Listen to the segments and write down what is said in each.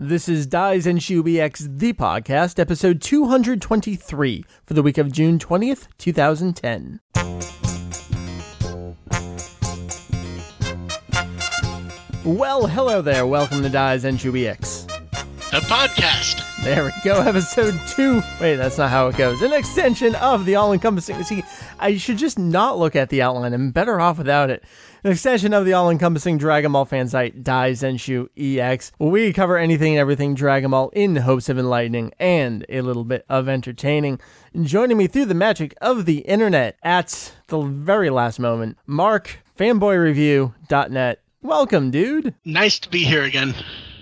This is Dies and ShubieX, the podcast, episode 223 for the week of June 20th, 2010. Well, hello there. Welcome to Dies and ShubieX, the podcast. There we go, episode 2. Wait, that's not how it goes. An extension of the all-encompassing... See, I should just not look at the outline. I'm better off without it. An extension of the all-encompassing Dragon Ball fan site, Dies and ShubieX. We cover anything and everything Dragon Ball in hopes of enlightening and a little bit of entertaining. Joining me through the magic of the internet at the very last moment, Mark, fanboyreview.net. Welcome, dude. Nice to be here again.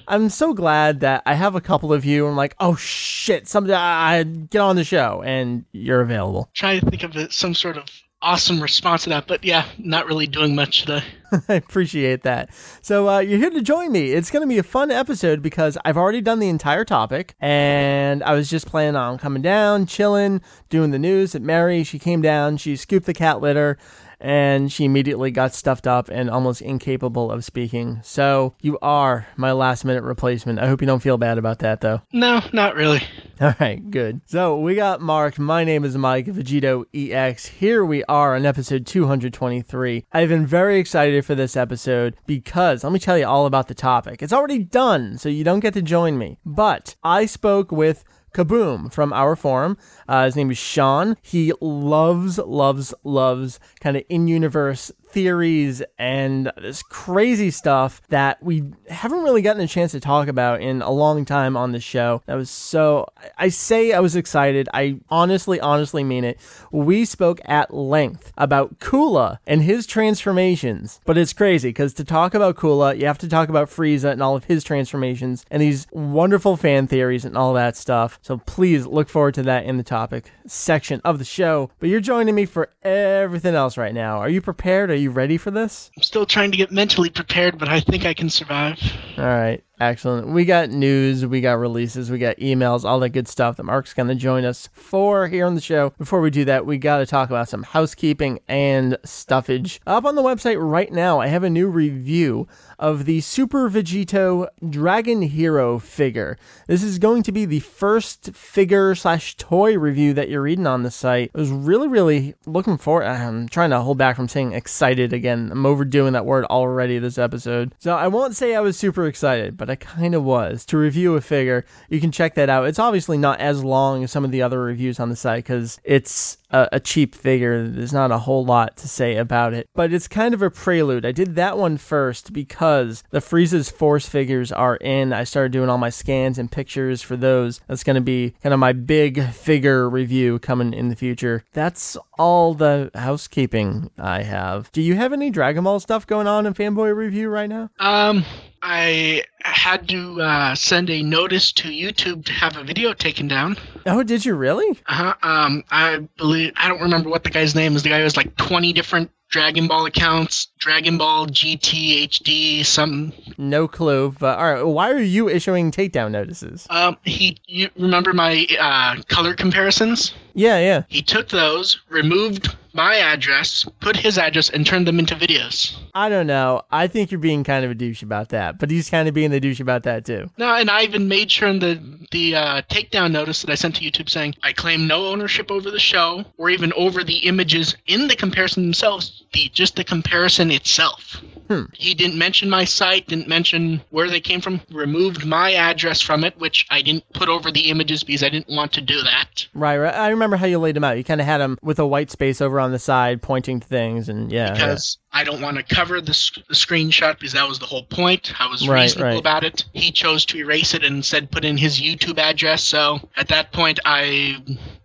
I'm so glad that I have a couple of you. I'm like, oh shit, somebody, I get on the show, and you're available. Try to think of some sort of awesome response to that, but yeah, not really doing much today. I appreciate that. So you're here to join me. It's going to be a fun episode because I've already done the entire topic, and I was just planning on coming down, chilling, doing the news at Mary. She came down, she scooped the cat litter, and she immediately got stuffed up and almost incapable of speaking. So you are my last-minute replacement. I hope you don't feel bad about that, though. No, not really. All right, good. So we got Mark. My name is Mike Vegito EX. Here we are on episode 223. I've been very excited for this episode because, let me tell you all about the topic. It's already done, so you don't get to join me. But I spoke with Kaboom from our forum. His name is Sean. He loves kind of in-universe theories and this crazy stuff that we haven't really gotten a chance to talk about in a long time on the show. That was so... I say I was excited. I honestly mean it. We spoke at length about Coola and his transformations, but it's crazy because to talk about Coola, you have to talk about Frieza and all of his transformations and these wonderful fan theories and all that stuff. So please look forward to that in the topic section of the show. But you're joining me for everything else right now. Are you prepared? Are you ready for this? I'm still trying to get mentally prepared, but I think I can survive. All right. Excellent. We got news, we got releases, we got emails, all that good stuff that Mark's going to join us for here on the show. Before we do that, we got to talk about some housekeeping and stuffage. Up on the website right now, I have a new review of the Super Vegito Dragon Hero figure. This is going to be the first figure/toy review that you're reading on the site. I was really looking forward. I'm trying to hold back from saying excited again. I'm overdoing that word already this episode. So I won't say I was super excited, but I kind of was. To review a figure, you can check that out. It's obviously not as long as some of the other reviews on the site because it's a cheap figure. There's not a whole lot to say about it, but it's kind of a prelude. I did that one first because the Frieza's Force figures are in. I started doing all my scans and pictures for those. That's going to be kind of my big figure review coming in the future. That's all the housekeeping I have. Do you have any Dragon Ball stuff going on in Fanboy Review right now? I had to send a notice to YouTube to have a video taken down. Oh, did you really? Uh-huh. I believe, I don't remember what the guy's name is. The guy who has like 20 different Dragon Ball accounts, Dragon Ball GT HD, something. No clue, but all right. Why are you issuing takedown notices? You remember my color comparisons? Yeah. He took those, removed my address, put his address, and turned them into videos. I don't know. I think you're being kind of a douche about that, but he's kind of being a douche about that too. No, and I even made sure in the takedown notice that I sent to YouTube saying, I claim no ownership over the show or even over the images in the comparison themselves, just the comparison itself. He didn't mention my site, didn't mention where they came from, removed my address from it, which I didn't put over the images because I didn't want to do that. Right. I remember how you laid them out. You kind of had them with a white space over on the side pointing to things, and yeah. Because I don't want to cover the screenshot because that was the whole point. I was reasonable about it. He chose to erase it and said put in his YouTube address. So at that point, I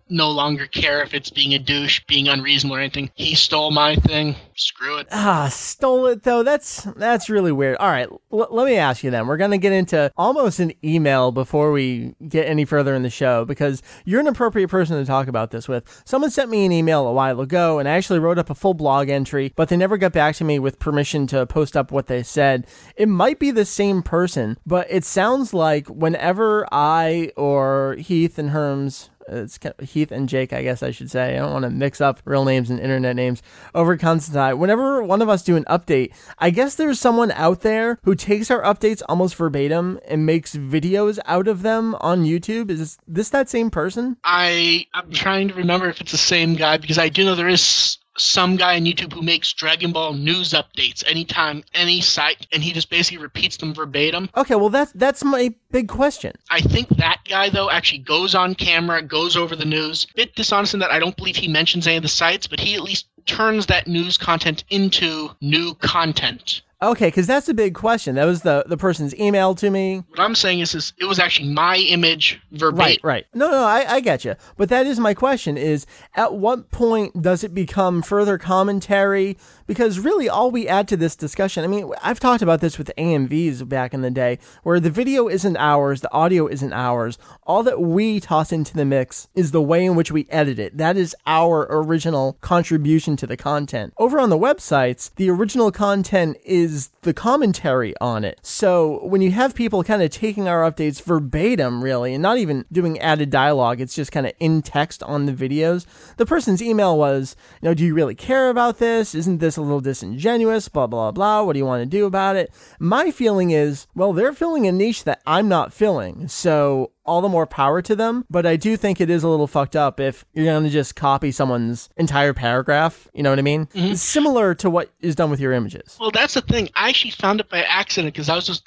no longer care if it's being a douche, being unreasonable or anything. He stole my thing. Screw it. Stole it though. That's really weird. All right. Let me ask you then. We're going to get into almost an email before we get any further in the show because you're an appropriate person to talk about this with. Someone sent me an email a while ago and I actually wrote up a full blog entry, but they never got back to me with permission to post up what they said. It might be the same person, but it sounds like whenever I or Heath and Herms it's kind of Heath and Jake, I guess I should say. I don't want to mix up real names and internet names. Over Constantine, whenever one of us do an update, I guess there's someone out there who takes our updates almost verbatim and makes videos out of them on YouTube. Is this that same person? I'm trying to remember if it's the same guy, because I do know there is some guy on YouTube who makes Dragon Ball news updates anytime, any site, and he just basically repeats them verbatim. Okay, well, that's my big question. I think that guy, though, actually goes on camera, goes over the news. Bit dishonest in that I don't believe he mentions any of the sites, but he at least turns that news content into new content. Okay, because that's a big question. That was the person's email to me. What I'm saying is it was actually my image verbatim. Right. No, I get you. But that is my question, is at what point does it become further commentary? Because really all we add to this discussion, I mean, I've talked about this with AMVs back in the day, where the video isn't ours, the audio isn't ours. All that we toss into the mix is the way in which we edit it. That is our original contribution to the content. Over on the websites, the original content is the commentary on it. So when you have people kind of taking our updates verbatim, really, and not even doing added dialogue, it's just kind of in text on the videos. The person's email was, you know, do you really care about this? Isn't this a little disingenuous? Blah, blah, blah. What do you want to do about it? My feeling is, well, they're filling a niche that I'm not filling. So all the more power to them. But I do think it is a little fucked up if you're going to just copy someone's entire paragraph. You know what I mean? Mm-hmm. It's similar to what is done with your images. Well, that's the thing. I actually found it by accident because I was just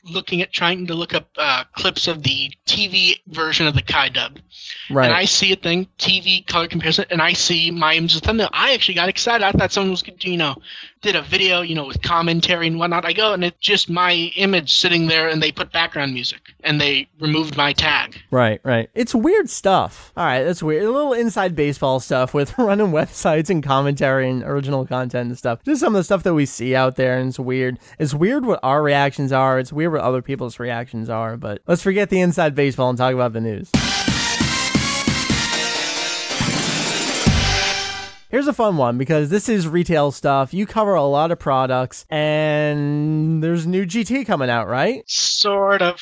trying to look up clips of the TV version of the Kai dub. Right. And I see a thing, TV color comparison, and I see my image of thumbnail. I actually got excited. I thought someone was going to, did a video, with commentary and whatnot. I go, and it's just my image sitting there, and they put background music, and they removed my tag. Right. It's weird stuff. All right, that's weird. A little inside baseball stuff with running websites and commentary and original content and stuff. Just some of the stuff that we see out there, and it's weird. It's weird what our reactions are. It's weird what other people's reactions are. But let's forget the inside baseball and talk about the news. Here's a fun one because this is retail stuff. You cover a lot of products, and there's new GT coming out, right? Sort of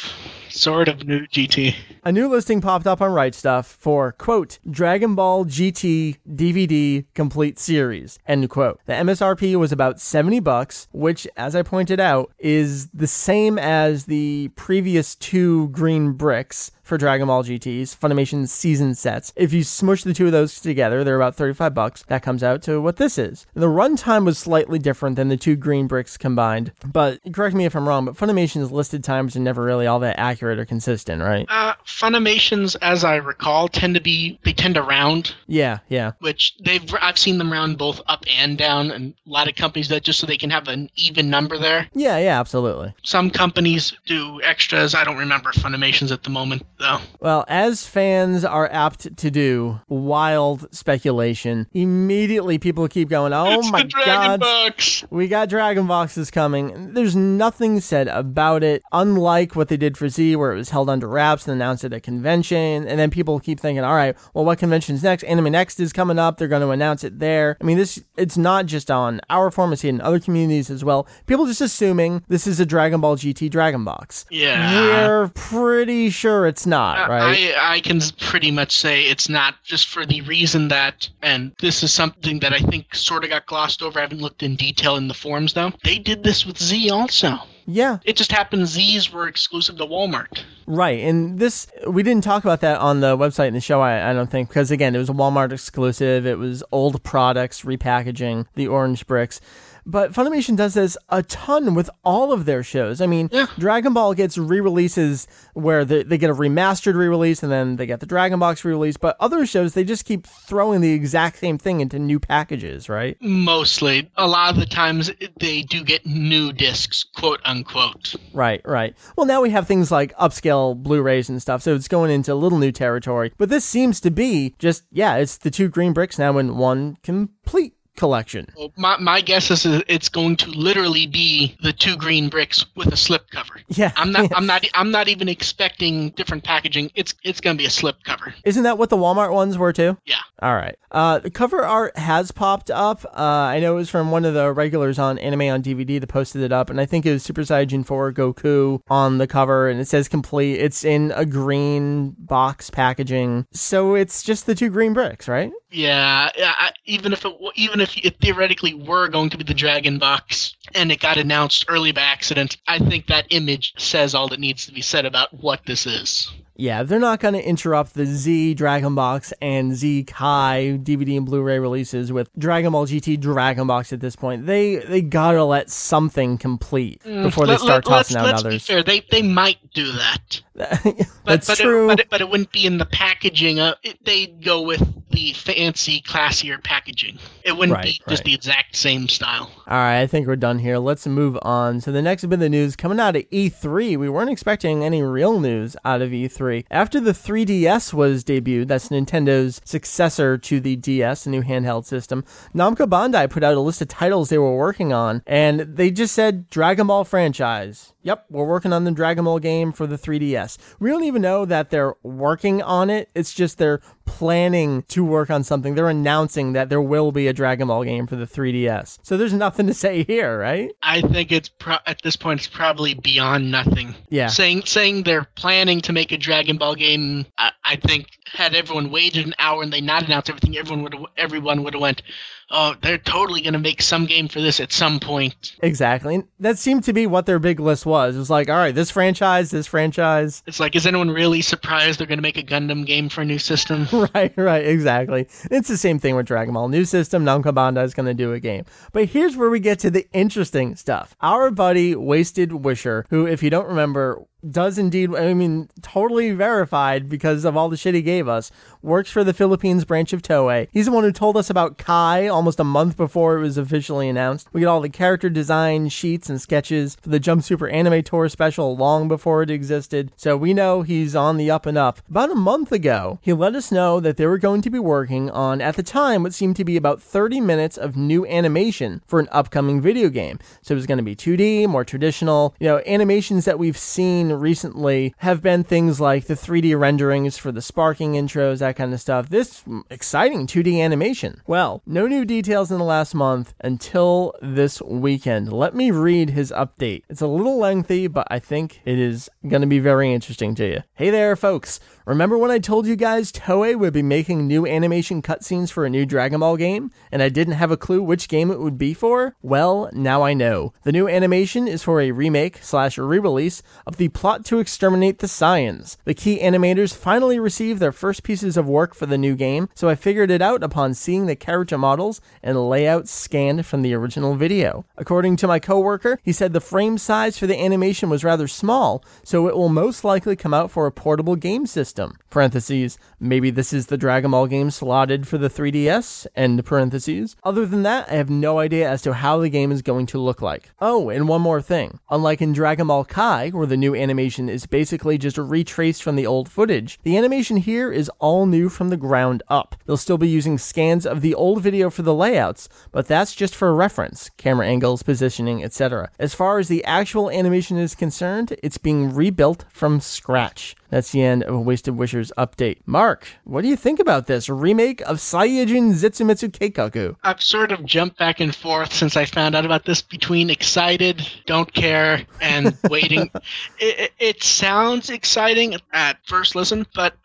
new GT. A new listing popped up on Right Stuff for, quote, Dragon Ball GT DVD Complete Series, end quote. The MSRP was about $70, which, as I pointed out, is the same as the previous two green bricks for Dragon Ball GT's Funimation season sets. If you smush the two of those together, they're about $35. That comes out to what this is. The runtime was slightly different than the two green bricks combined, but correct me if I'm wrong, but Funimation's listed times are never really all that accurate or consistent, right? Funimation's, as I recall, tend to round. Yeah. Which I've seen them round both up and down, and a lot of companies do that just so they can have an even number there. Yeah, absolutely. Some companies do extras. I don't remember Funimation's at the moment, though. Well, as fans are apt to do, wild speculation. Immediately, people keep going, "Oh it's my God, box. We got Dragon Boxes coming." There's nothing said about it, unlike what they did for Z, where it was held under wraps and announced at a convention, and then people keep thinking, all right, well, what convention's next? Anime Next is coming up. They're going to announce it there. I mean, it's not just on our forum, and other communities as well. People just assuming this is a Dragon Ball GT Dragon Box. Yeah. We're pretty sure it's not, right? I can pretty much say it's not, just for the reason that, and this is something that I think sort of got glossed over. I haven't looked in detail in the forums, though. They did this with Z also. Yeah. It just happened Z's were exclusive to Walmart. Right, and this, we didn't talk about that on the website in the show, I don't think, because again, it was a Walmart exclusive, it was old products, repackaging, the orange bricks. But Funimation does this a ton with all of their shows. I mean, yeah. Dragon Ball gets re-releases where they get a remastered re-release, and then they get the Dragon Box re-release. But other shows, they just keep throwing the exact same thing into new packages, right? Mostly. A lot of the times, they do get new discs, quote unquote. Right. Well, now we have things like upscale Blu-rays and stuff, so it's going into a little new territory. But this seems to be just, it's the two green bricks now in one complete collection? Well, my guess is it's going to literally be the two green bricks with a slip cover. Yeah, I'm not even expecting different packaging. It's going to be a slip cover. Isn't that what the Walmart ones were too? Yeah. All right. The cover art has popped up. I know it was from one of the regulars on Anime on DVD that posted it up, and I think it was Super Saiyan 4 Goku on the cover, and it says complete. It's in a green box packaging, so it's just the two green bricks, right? Yeah, even if it theoretically were going to be the Dragon Box and it got announced early by accident, I think that image says all that needs to be said about what this is. Yeah, they're not going to interrupt the Z Dragon Box and Z Kai DVD and Blu-ray releases with Dragon Ball GT Dragon Box at this point. They gotta let something complete before they start tossing out others. Let's be fair, they might do that. That's true. But it wouldn't be in the packaging. They'd go with the fancy, classier packaging. It wouldn't be just the exact same style. All right, I think we're done here. Let's move on. So the next bit of the news coming out of E3. We weren't expecting any real news out of E3. After the 3DS was debuted, that's Nintendo's successor to the DS, the new handheld system, Namco Bandai put out a list of titles they were working on, and they just said Dragon Ball franchise. Yep, we're working on the Dragon Ball game for the 3DS. We don't even know that they're working on it. It's just they're planning to work on something. They're announcing that there will be a Dragon Ball game for the 3DS. So there's nothing to say here, right? I think it's at this point it's probably beyond nothing. Yeah. Saying they're planning to make a Dragon Ball game, I think had everyone waited an hour and they not announced everything, everyone would have went, oh, they're totally going to make some game for this at some point. Exactly. And that seemed to be what their big list was. It was like, all right, this franchise. It's like, is anyone really surprised they're going to make a Gundam game for a new system? Right, exactly. It's the same thing with Dragon Ball. New system, Namco Bandai is going to do a game. But here's where we get to the interesting stuff. Our buddy, Wasted Wisher, who, if you don't remember, does indeed, totally verified because of all the shit he gave us, works for the Philippines branch of Toei. He's the one who told us about Kai almost a month before it was officially announced. We get all the character design sheets and sketches for the Jump Super Anime Tour special long before it existed, so we know he's on the up and up. About a month ago, he let us know that they were going to be working on, at the time, what seemed to be about 30 minutes of new animation for an upcoming video game. So it was going to be 2D, more traditional, animations that we've seen recently have been things like the 3D renderings for the sparking intros, that kind of stuff. This exciting 2D animation. Well, no new details in the last month until this weekend. Let me read his update. It's a little lengthy, but I think it is going to be very interesting to you. Hey there, folks. Remember when I told you guys Toei would be making new animation cutscenes for a new Dragon Ball game, and I didn't have a clue which game it would be for? Well, now I know. The new animation is for a remake/re-release of the plot to exterminate the Saiyans. The key animators finally received their first pieces of work for the new game, so I figured it out upon seeing the character models and layouts scanned from the original video. According to my coworker, he said the frame size for the animation was rather small, so it will most likely come out for a portable game system. Parentheses, maybe this is the Dragon Ball game slotted for the 3DS, end parentheses. Other than that, I have no idea as to how the game is going to look like. Oh, and one more thing. Unlike in Dragon Ball Kai, where the new animation is basically just retraced from the old footage, the animation here is all new from the ground up. They'll still be using scans of the old video for the layouts, but that's just for reference, camera angles, positioning, etc. As far as the actual animation is concerned, it's being rebuilt from scratch. That's the end of Wasted Wisher's update. Mark, what do you think about this remake of Saiyajin Zetsumitsu Keikaku? I've sort of jumped back and forth since I found out about this between excited, don't care, and waiting. It sounds exciting at first listen, but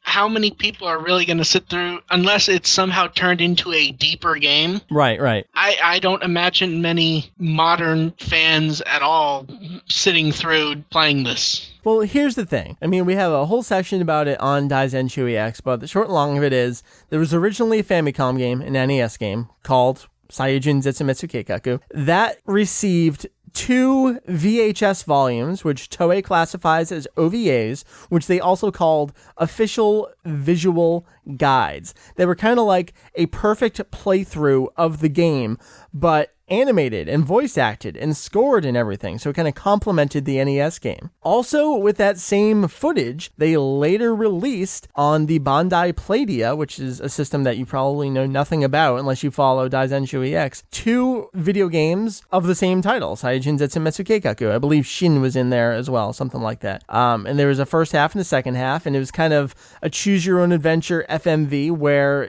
how many people are really going to sit through, unless it's somehow turned into a deeper game? Right. I don't imagine many modern fans at all sitting through playing this. Well, here's the thing. We have a whole section about it on Daisen Shui X, but the short and long of it is, there was originally a Famicom game, an NES game, called Saiyajin Zetsumitsu Keikaku, that received 2 VHS volumes, which Toei classifies as OVAs, which they also called Official Visual Guides. They were kind of like a perfect playthrough of the game, but animated and voice acted and scored and everything, so it kind of complemented the NES game. Also, with that same footage, they later released on the Bandai Playdia, which is a system that you probably know nothing about unless you follow Daisen Shuei X, 2 video games of the same title, Saiyajin Zetsumetsu Keikaku. I believe Shin was in there as well, something like that. And there was a first half and a second half, and it was kind of a choose-your-own-adventure FMV where,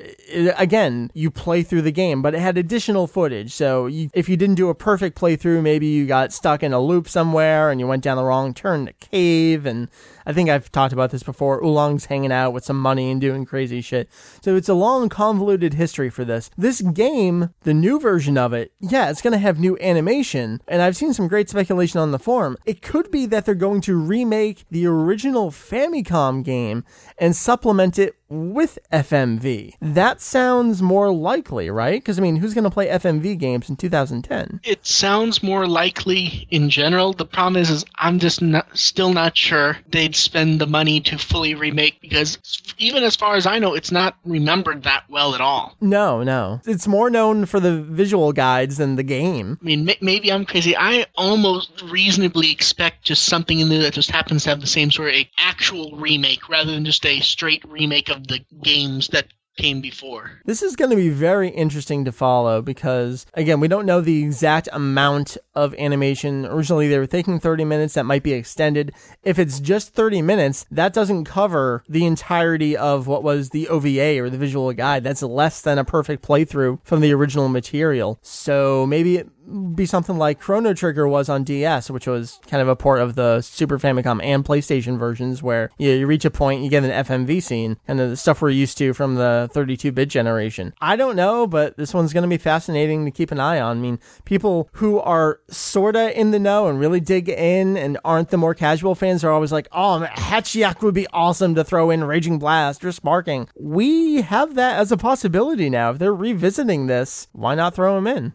again, you play through the game, but it had additional footage, so if you didn't do a perfect playthrough, maybe you got stuck in a loop somewhere and you went down the wrong turn to cave, and I think I've talked about this before, Oolong's hanging out with some money and doing crazy shit. So it's a long, convoluted history for this. This game, the new version of it, yeah, it's going to have new animation, and I've seen some great speculation on the forum. It could be that they're going to remake the original Famicom game and supplement it with FMV. That sounds more likely, right? Because, I mean, who's going to play FMV games in 2010? It sounds more likely in general. The problem is I'm just still not sure they'd spend the money to fully remake, because even as far as I know, it's not remembered that well at all. No. It's more known for the visual guides than the game. I mean, maybe I'm crazy. I almost reasonably expect just something in there that just happens to have the same sort of actual remake rather than just a straight remake of the games that came before. This is going to be very interesting to follow because, again, we don't know the exact amount of animation. Originally, they were thinking 30 minutes. That might be extended. If it's just 30 minutes, that doesn't cover the entirety of what was the OVA or the visual guide. That's less than a perfect playthrough from the original material. So maybe it be something like Chrono Trigger was on DS, which was kind of a port of the Super Famicom and PlayStation versions, where you reach a point, you get an FMV scene, and the stuff we're used to from the 32-bit generation. I don't know, but this one's going to be fascinating to keep an eye on. I mean, people who are sorta in the know and really dig in and aren't the more casual fans are always like, oh, Hachiak would be awesome to throw in Raging Blast or Sparking. We have that as a possibility now. If they're revisiting this, why not throw him in?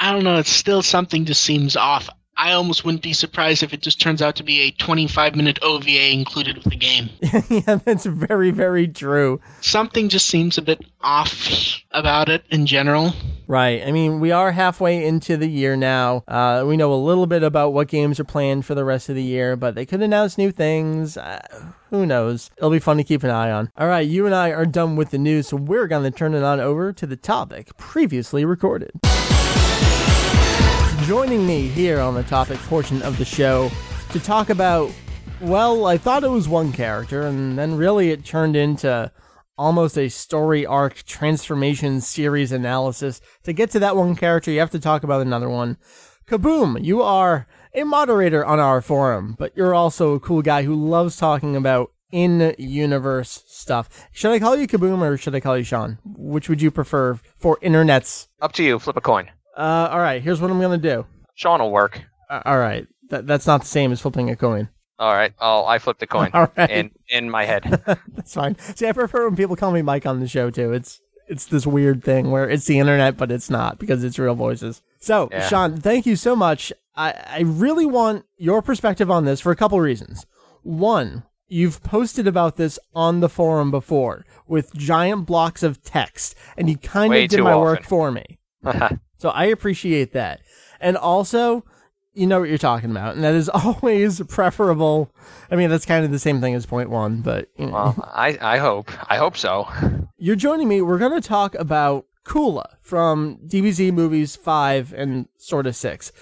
I don't know. It's still something just seems off. I almost wouldn't be surprised if it just turns out to be a 25-minute OVA included with the game. Yeah, that's very, very true. Something just seems a bit off about it in general. Right. I mean, we are halfway into the year now. We know a little bit about what games are planned for the rest of the year, but they could announce new things. Who knows? It'll be fun to keep an eye on. All right, you and I are done with the news, so we're going to turn it on over to the topic previously recorded. Joining me here on the topic portion of the show to talk about, well, I thought it was one character, and then really it turned into almost a story arc transformation series analysis. To get to that one character, you have to talk about another one. Kaboom! You are a moderator on our forum, but you're also a cool guy who loves talking about in-universe stuff. Should I call you Kaboom or should I call you Sean? Which would you prefer for internets? Up to you. Flip a coin. All right, here's what I'm going to do. Sean will work. All right, that's not the same as flipping a coin. All right, I flipped a coin. All right. In my head. That's fine. See, I prefer when people call me Mike on the show, too. It's this weird thing where it's the internet, but it's not because it's real voices. So, yeah. Sean, thank you so much. I really want your perspective on this for a couple reasons. One, you've posted about this on the forum before with giant blocks of text, and you kind of did my work for me. So I appreciate that. And also, you know what you're talking about. And that is always preferable. I mean, that's kind of the same thing as point one, but you know. Well, I hope so. You're joining me. We're going to talk about Coola from DBZ Movies 5 and sort of 6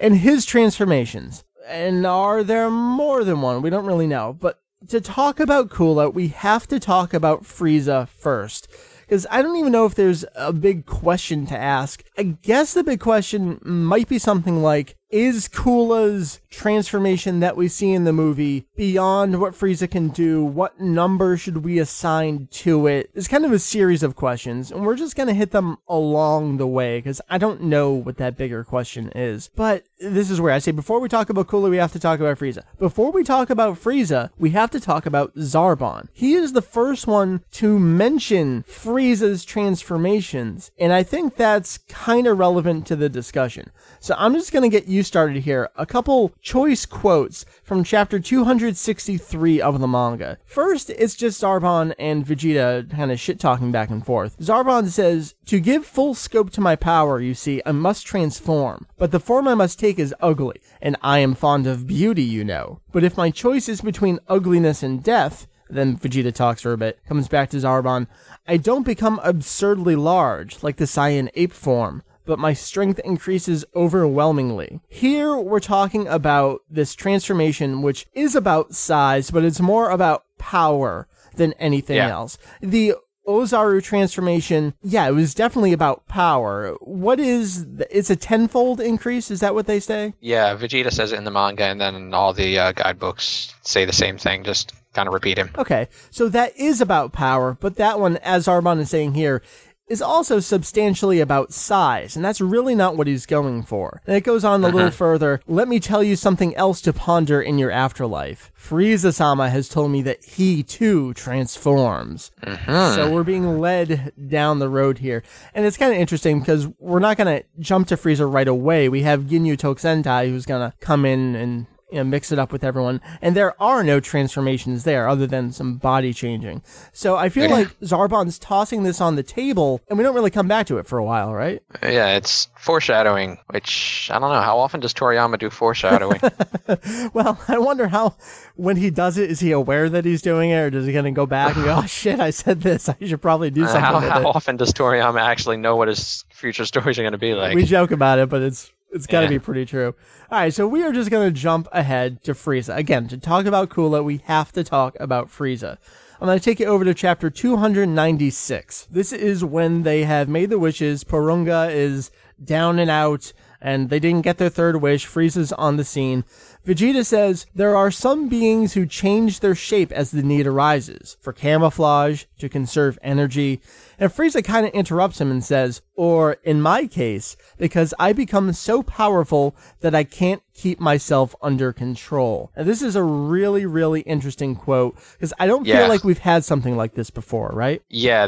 and his transformations. And are there more than one? We don't really know. But to talk about Coola, we have to talk about Frieza first. Because I don't even know if there's a big question to ask. I guess the big question might be something like, is Coola's transformation that we see in the movie beyond what Frieza can do? What number should we assign to it? It's kind of a series of questions, and we're just going to hit them along the way, because I don't know what that bigger question is. But this is where I say, before we talk about Coola, we have to talk about Frieza. Before we talk about Frieza, we have to talk about Zarbon. He is the first one to mention Frieza's transformations, and I think that's kind of relevant to the discussion. So I'm just going to get you you started here, a couple choice quotes from chapter 263 of the manga. First, it's just Zarbon and Vegeta kind of shit-talking back and forth. Zarbon says, "To give full scope to my power, you see, I must transform. But the form I must take is ugly, and I am fond of beauty, you know. But if my choice is between ugliness and death..." Then Vegeta talks for a bit, comes back to Zarbon. "I don't become absurdly large, like the Saiyan ape form, but my strength increases overwhelmingly." Here we're talking about this transformation, which is about size, but it's more about power than anything else. The Ozaru transformation, it was definitely about power. What is... it's a tenfold increase? Is that what they say? Yeah, Vegeta says it in the manga, and then all the guidebooks say the same thing, just... kind of repeat him. Okay, so that is about power, but that one, as Zarbon is saying here, is also substantially about size, and that's really not what he's going for. And it goes on a little further. "Let me tell you something else to ponder in your afterlife. Frieza-sama has told me that he, too, transforms." So we're being led down the road here. And it's kind of interesting because we're not going to jump to Frieza right away. We have Ginyu Tokusentai, who's going to come in and... mix it up with everyone. And there are no transformations there other than some body changing. So I feel like Zarbon's tossing this on the table, and we don't really come back to it for a while, right? Yeah, it's foreshadowing, which I don't know. How often does Toriyama do foreshadowing? Well, I wonder how, when he does it, is he aware that he's doing it, or does he going to go back and go, "Oh shit, I said this. I should probably do something with it." How often does Toriyama actually know what his future stories are going to be like? We joke about it, but it's got to be pretty true. All right, so we are just going to jump ahead to Frieza. Again, to talk about Cooler, we have to talk about Frieza. I'm going to take you over to chapter 296. This is when they have made the wishes. Purunga is down and out, and they didn't get their third wish. Frieza's on the scene. Vegeta says, "There are some beings who change their shape as the need arises, for camouflage, to conserve energy." And Frieza kind of interrupts him and says, "Or, in my case, because I become so powerful that I can't keep myself under control." And this is a really, really interesting quote, because I don't feel like we've had something like this before, right? Yeah,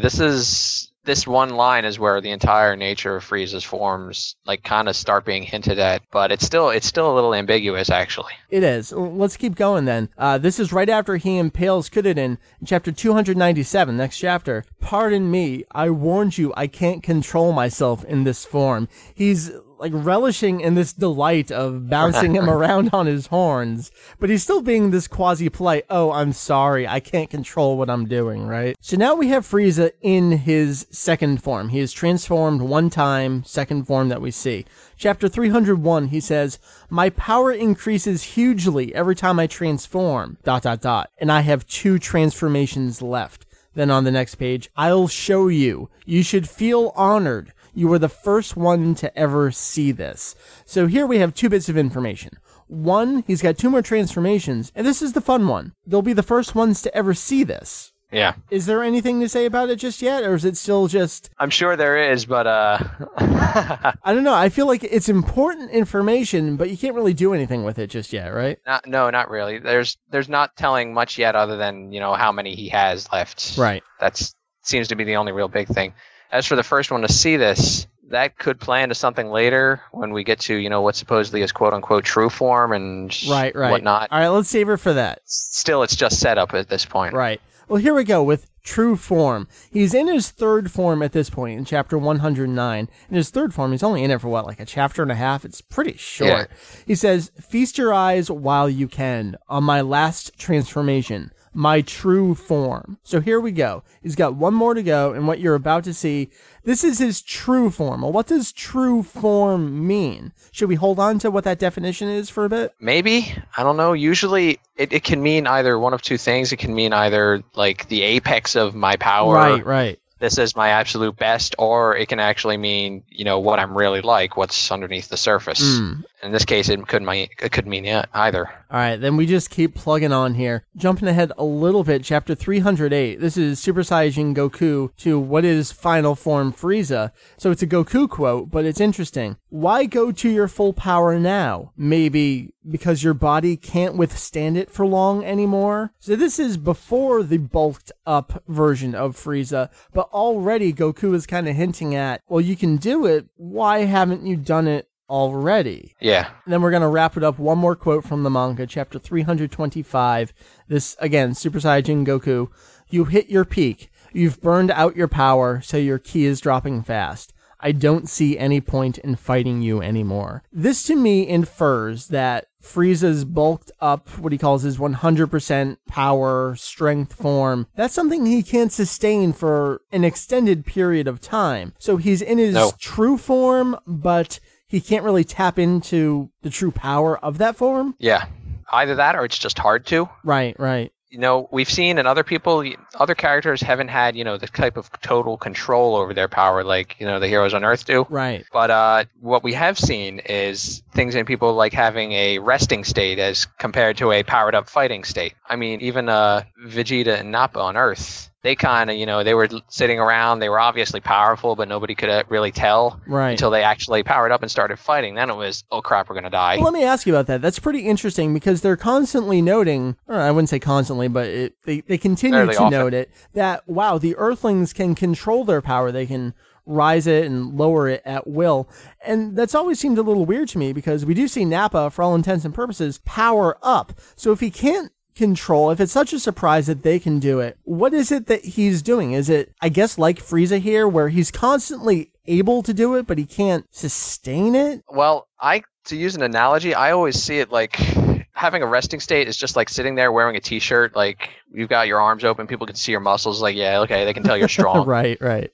this one line is where the entire nature of Frieza's forms like kind of start being hinted at, but it's still a little ambiguous, actually. It is. Let's keep going then. This is right after he impales Kudiden in chapter 297, next chapter. "Pardon me, I warned you I can't control myself in this form." He's like relishing in this delight of bouncing him around on his horns, but he's still being this quasi-polite, "Oh, I'm sorry, I can't control what I'm doing," right? So now we have Frieza in his second form. He is transformed one time, second form that we see. Chapter 301, he says, "My power increases hugely every time I transform, ... and I have two transformations left." Then on the next page, "I'll show you. You should feel honored. You were the first one to ever see this." So here we have two bits of information. One, he's got two more transformations, and this is the fun one. They'll be the first ones to ever see this. Yeah. Is there anything to say about it just yet, or is it still just... I'm sure there is, but... I don't know. I feel like it's important information, but you can't really do anything with it just yet, right? No, not really. There's not telling much yet other than, how many he has left. Right. That seems to be the only real big thing. As for the first one to see this, that could play into something later when we get to, what supposedly is quote-unquote true form and right. whatnot. All right, let's save her for that. Still, it's just set up at this point. Right. Well, here we go with true form. He's in his third form at this point in chapter 109. In his third form, he's only in it for what, like a chapter and a half? It's pretty short. Yeah. He says, "Feast your eyes while you can on my last transformation. My true form." So here we go. He's got one more to go, and what you're about to see, this is his true form. Well, what does true form mean? Should we hold on to what that definition is for a bit? Maybe. I don't know. Usually it can mean either one of two things. It can mean either like the apex of my power. Right. This is my absolute best, or it can actually mean, what I'm really like, what's underneath the surface. In this case, it could mean either. All right, then we just keep plugging on here. Jumping ahead a little bit, chapter 308. This is Super Saiyajin Goku to what is final form Frieza. So it's a Goku quote, but it's interesting. "Why go to your full power now? Maybe because your body can't withstand it for long anymore?" So this is before the bulked up version of Frieza, but already Goku is kind of hinting at, well, you can do it. Why haven't you done it already. Yeah. And then we're going to wrap it up. One more quote from the manga, chapter 325. This, again, Super Saiyajin Goku. You hit your peak. You've burned out your power, so your ki is dropping fast. I don't see any point in fighting you anymore. This, to me, infers that Frieza's bulked up what he calls his 100% power, strength form. That's something he can't sustain for an extended period of time. So he's in his true form, but he can't really tap into the true power of that form. Yeah. Either that or it's just hard to. Right, right. You know, we've seen in other people, other characters haven't had, you know, the type of total control over their power like, you know, the heroes on Earth do. Right. But what we have seen is things in people like having a resting state as compared to a powered up fighting state. I mean, even Vegeta and Nappa on Earth, they kind of, you know, they were sitting around, they were obviously powerful, but nobody could really tell until they actually powered up and started fighting. Then it was, oh crap, we're going to die. Well, let me ask you about that. That's pretty interesting because they're constantly noting, or I wouldn't say constantly, but they continue fairly to often note it, that, wow, the Earthlings can control their power. They can rise it and lower it at will. And that's always seemed a little weird to me because we do see Nappa, for all intents and purposes, power up. So if he can't control, if it's such a surprise that they can do it, what is it that he's doing? Is it, I guess, like Frieza here, where he's constantly able to do it, but he can't sustain it? Well, to use an analogy, I always see it like having a resting state is just like sitting there wearing a t-shirt, like you've got your arms open, people can see your muscles, like, yeah, okay, they can tell you're strong. right.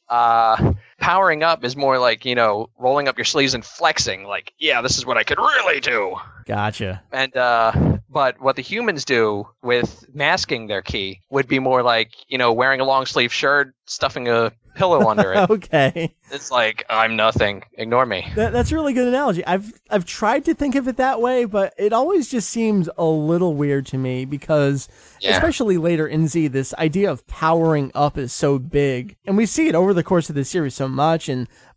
Powering up is more like, you know, rolling up your sleeves and flexing, like, yeah, this is what I could really do. Gotcha. And but what the humans do with masking their ki would be more like, you know, wearing a long sleeve shirt, stuffing a pillow under it. Okay. It's like, I'm nothing. Ignore me. That's a really good analogy. I've tried to think of it that way, but it always just seems a little weird to me because, especially later in Z, this idea of powering up is so big. And we see it over the course of the series so much,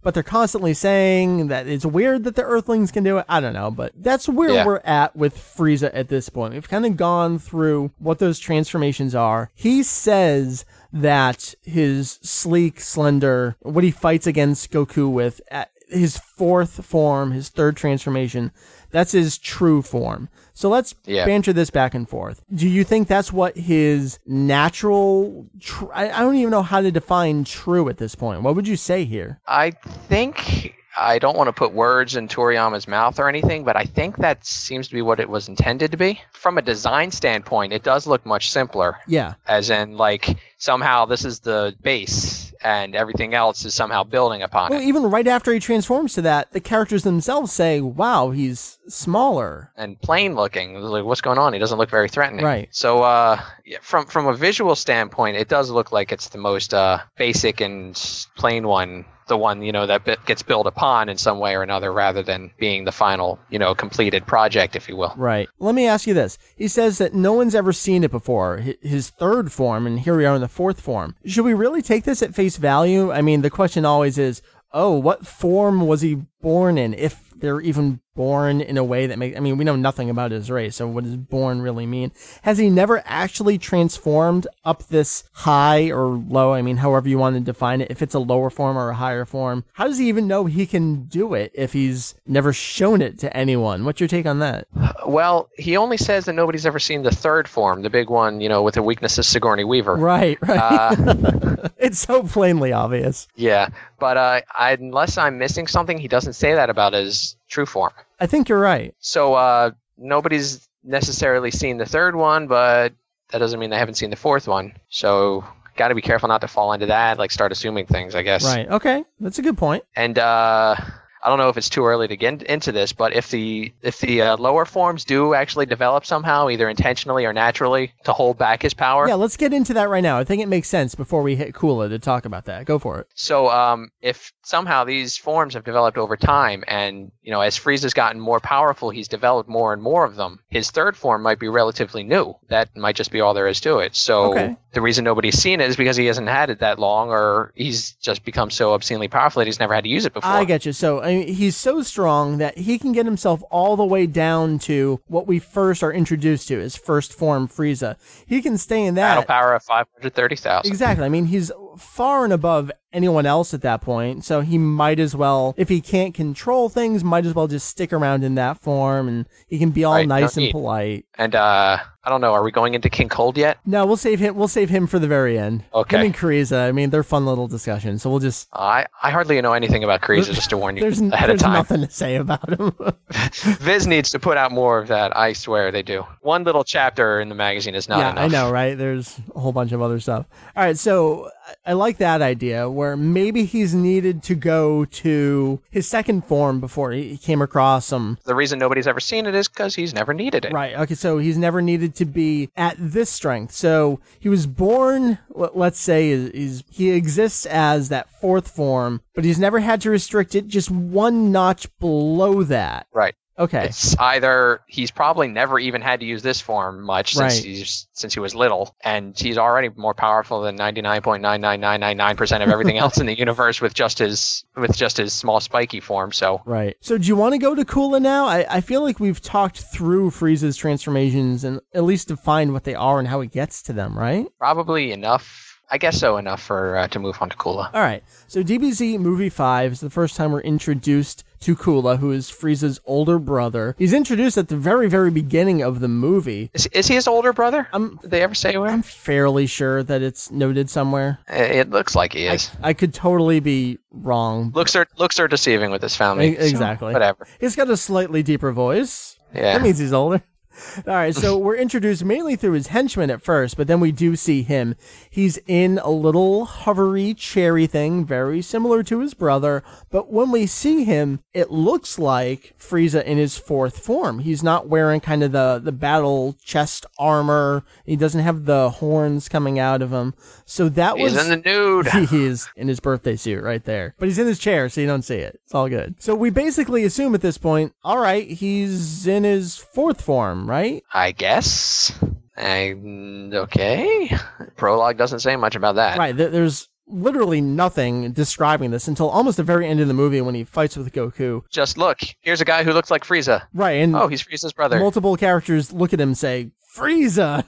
but they're constantly saying that it's weird that the Earthlings can do it. I don't know, but that's where we're at with Frieza at this point. We've kind of gone through what those transformations are. He says that his sleek, slender, what he fights against Goku with, at his fourth form, his third transformation, that's his true form. So let's banter this back and forth. Do you think that's what his natural... I don't even know how to define true at this point. What would you say here? I think... I don't want to put words in Toriyama's mouth or anything, but I think that seems to be what it was intended to be. From a design standpoint, it does look much simpler. Yeah. As in, like, somehow this is the base and everything else is somehow building upon it. Well, even right after he transforms to that, the characters themselves say, wow, he's smaller. And plain looking. Like, what's going on? He doesn't look very threatening. Right. So from a visual standpoint, it does look like it's the most basic and plain one. The one, you know, that gets built upon in some way or another rather than being the final, you know, completed project, if you will. Right. Let me ask you this. He says that no one's ever seen it before, his third form, and here we are in the fourth form. Should we really take this at face value? I mean, the question always is, oh, what form was he born in? If they're even born in a way that makes... I mean, we know nothing about his race, so what does born really mean? Has he never actually transformed up this high or low? I mean, however you want to define it, if it's a lower form or a higher form. How does he even know he can do it if he's never shown it to anyone? What's your take on that? Well, he only says that nobody's ever seen the third form, the big one, you know, with the weaknesses Sigourney Weaver. Right. It's so plainly obvious. Yeah, but unless I'm missing something, he doesn't say that about his true form. I think you're right. So nobody's necessarily seen the third one, but that doesn't mean they haven't seen the fourth one. So got to be careful not to fall into that, like start assuming things, I guess. Right. Okay. That's a good point. And I don't know if it's too early to get into this, but if the lower forms do actually develop somehow, either intentionally or naturally, to hold back his power. Yeah, let's get into that right now. I think it makes sense before we hit Cooler to talk about that. Go for it. So if somehow these forms have developed over time and, you know, as Frieza's gotten more powerful, he's developed more and more of them, his third form might be relatively new. That might just be all there is to it. So the reason nobody's seen it is because he hasn't had it that long, or he's just become so obscenely powerful that he's never had to use it before. I get you. So he's so strong that he can get himself all the way down to what we first are introduced to, his first form, Frieza. He can stay in that. Battle power of 530,000. Exactly. I mean, he's far and above anyone else at that point. So he might as well, if he can't control things, might as well just stick around in that form, and he can be all right, nice and polite. And I don't know, are we going into King Cold yet? No, we'll save him for the very end. Okay. Him and Kryza, I mean, they're fun little discussions, so we'll just... I hardly know anything about Kryza, just to warn you ahead of time. There's nothing to say about him. Viz needs to put out more of that, I swear they do. One little chapter in the magazine is not enough. Yeah, I know, right? There's a whole bunch of other stuff. All right, so I like that idea, where maybe he's needed to go to his second form before he came across some... The reason nobody's ever seen it is because he's never needed it. Right, okay, so he's never needed to be at this strength. So he was born, let's say, he exists as that fourth form, but he's never had to restrict it just one notch below that. Right. Okay. It's either he's probably never even had to use this form much since he was little, and he's already more powerful than 99.99999% of everything else in the universe with just his small spiky form. So right. So do you want to go to Coola now? I feel like we've talked through Frieza's transformations and at least defined what they are and how he gets to them, right? Probably enough. I guess so, enough for to move on to Coola. All right. So DBZ Movie 5 is the first time we're introduced to Coola, who is Frieza's older brother. He's introduced at the very, very beginning of the movie. Is he his older brother? Did they ever say where? I'm fairly sure that it's noted somewhere. It looks like he is. I could totally be wrong. Looks are deceiving with his family. Exactly. So, whatever. He's got a slightly deeper voice. Yeah. That means he's older. All right, so we're introduced mainly through his henchmen at first, but then we do see him. He's in a little hovery, cherry thing, very similar to his brother, but when we see him, it looks like Frieza in his fourth form. He's not wearing kind of the battle chest armor. He doesn't have the horns coming out of him. So he's in the nude. He is in his birthday suit right there. But he's in his chair, so you don't see it. It's all good. So we basically assume at this point, all right, he's in his fourth form, right? I guess. Okay. Prologue doesn't say much about that. Right. There's literally nothing describing this until almost the very end of the movie when he fights with Goku. Just look. Here's a guy who looks like Frieza. Right. And oh, he's Frieza's brother. Multiple characters look at him and say, Frieza! ...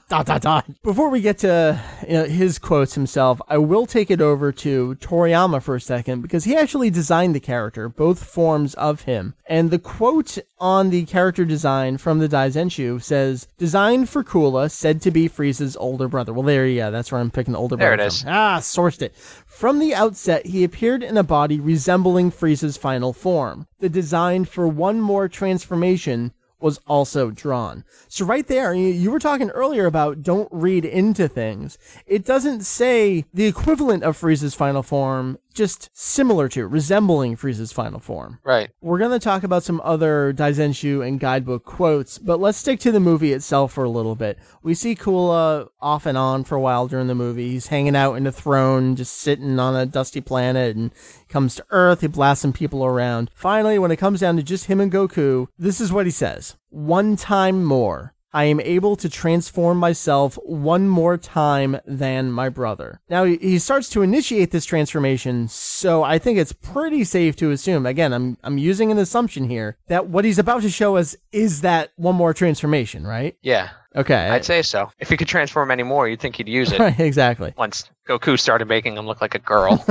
Before we get to his quotes himself, I will take it over to Toriyama for a second, because he actually designed the character, both forms of him. And the quote on the character design from the Daizenshu says, "Designed for Coola, said to be Frieza's older brother." Well, there you go. That's where I'm picking the older brother. There it is. Sourced it. "From the outset, he appeared in a body resembling Frieza's final form. The design for one more transformation was also drawn." So right there, you were talking earlier about don't read into things. It doesn't say the equivalent of Frieza's final form, just similar to, resembling Frieza's final form. Right. We're going to talk about some other Daizenshu and guidebook quotes, but let's stick to the movie itself for a little bit. We see Coola off and on for a while during the movie. He's hanging out in a throne, just sitting on a dusty planet, and comes to Earth, he blasts some people around. Finally, when it comes down to just him and Goku, this is what he says. "One time more. I am able to transform myself one more time than my brother." Now, he starts to initiate this transformation, so I think it's pretty safe to assume, again, I'm using an assumption here, that what he's about to show us is that one more transformation, right? Yeah. Okay. I'd say so. If he could transform any more, you'd think he'd use it. Right, exactly. Once Goku started making him look like a girl.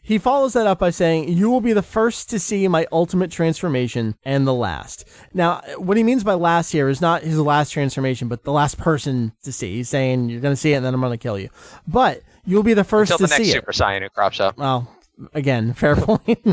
He follows that up by saying, "You will be the first to see my ultimate transformation and the last." Now, what he means by last here is not his last transformation, but the last person to see. He's saying, you're going to see it and then I'm going to kill you. But you'll be the first to see it. Until the next Super Saiyan who crops up. Well, again, fair point.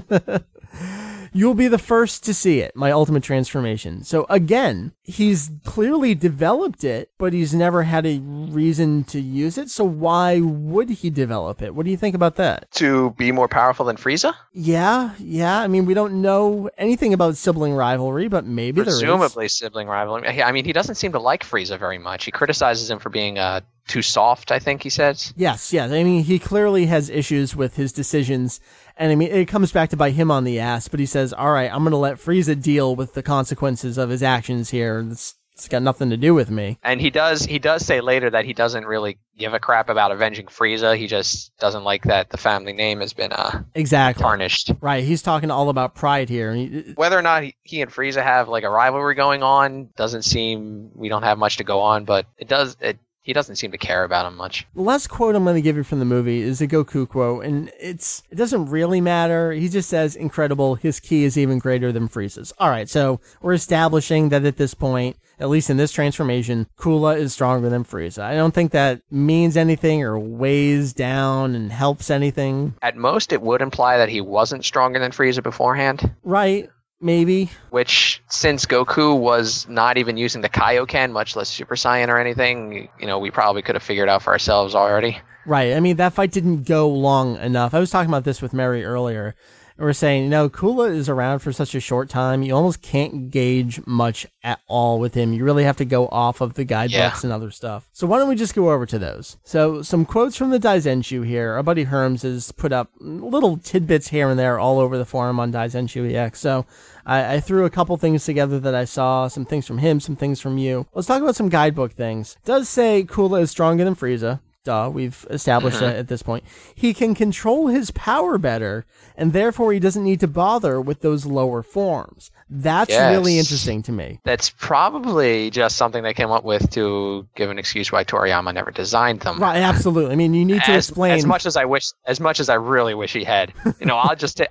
"You'll be the first to see it, my ultimate transformation." So again, he's clearly developed it, but he's never had a reason to use it. So why would he develop it? What do you think about that? To be more powerful than Frieza? Yeah. I mean, we don't know anything about sibling rivalry, but maybe Presumably sibling rivalry. I mean, he doesn't seem to like Frieza very much. He criticizes him for being too soft, I think he says. Yes. I mean, he clearly has issues with his decisions. And I mean, it comes back to bite him on the ass, but he says, all right, I'm going to let Frieza deal with the consequences of his actions here. It's got nothing to do with me. And he does say later that he doesn't really give a crap about avenging Frieza. He just doesn't like that the family name has been tarnished. Right. He's talking all about pride here. Whether or not he and Frieza have like a rivalry going on doesn't seem, we don't have much to go on, but it does. he doesn't seem to care about him much. The last quote I'm going to give you from the movie is a Goku quote, and it doesn't really matter. He just says, incredible, his ki is even greater than Frieza's. All right, so we're establishing that at this point, at least in this transformation, Cooler is stronger than Frieza. I don't think that means anything or weighs down and helps anything. At most, it would imply that he wasn't stronger than Frieza beforehand. Right. Maybe. Which, since Goku was not even using the Kaioken, much less Super Saiyan or anything, you know, we probably could have figured out for ourselves already. Right. I mean, that fight didn't go long enough. I was talking about this with Mary earlier. We're saying, you know, Cooler is around for such a short time. You almost can't gauge much at all with him. You really have to go off of the guidebooks and other stuff. So why don't we just go over to those? So some quotes from the Daizenshu here. Our buddy Herms has put up little tidbits here and there all over the forum on Daizenshu EX. So I threw a couple things together that I saw. Some things from him, some things from you. Let's talk about some guidebook things. It does say Cooler is stronger than Frieza. Duh, we've established that at this point. He can control his power better, and therefore he doesn't need to bother with those lower forms. That's really interesting to me. That's probably just something they came up with to give an excuse why Toriyama never designed them. Right, absolutely. I mean, you need to explain as much as I really wish he had. You know, I'd just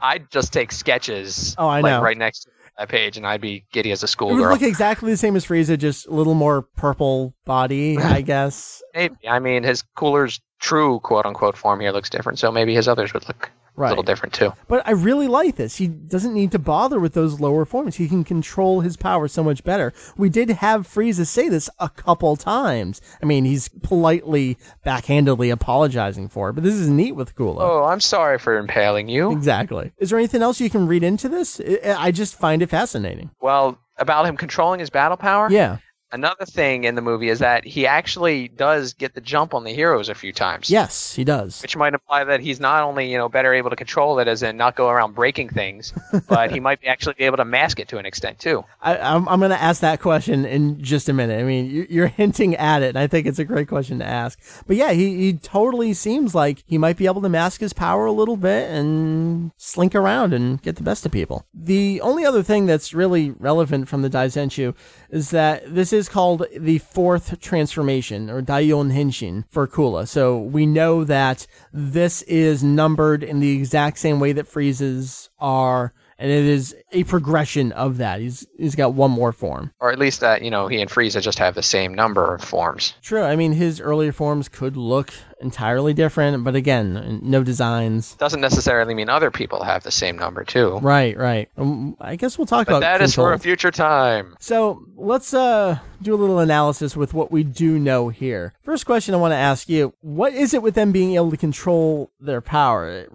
take sketches. Oh, I know. Right next to that page, and I'd be giddy as a schoolgirl. It would look exactly the same as Frieza, just a little more purple body, I guess. Maybe. I mean, his Cooler's true quote-unquote form here looks different, so maybe his others would look a little different, too. But I really like this. He doesn't need to bother with those lower forms. He can control his power so much better. We did have Frieza say this a couple times. I mean, he's politely, backhandedly apologizing for it, but this is neat with Cooler. Oh, I'm sorry for impaling you. Exactly. Is there anything else you can read into this? I just find it fascinating. Well, about him controlling his battle power? Yeah. Another thing in the movie is that he actually does get the jump on the heroes a few times. Yes, he does. Which might imply that he's not only, you know, better able to control it as in not go around breaking things, but he might actually be able to mask it to an extent, too. I'm going to ask that question in just a minute. I mean, you're hinting at it, and I think it's a great question to ask. But yeah, he totally seems like he might be able to mask his power a little bit and slink around and get the best of people. The only other thing that's really relevant from the Daizenshu is that this is called the fourth transformation, or Daiyon Henshin, for Cooler. So we know that this is numbered in the exact same way that Frieza's are, and it is a progression of that. He's got one more form. Or at least that, you know, he and Frieza just have the same number of forms. True. I mean, his earlier forms could look entirely different, but again, no designs. Doesn't necessarily mean other people have the same number, too. Right. I guess we'll talk about that control. Is for a future time. So let's do a little analysis with what we do know here. First question I want to ask you, what is it with them being able to control their power?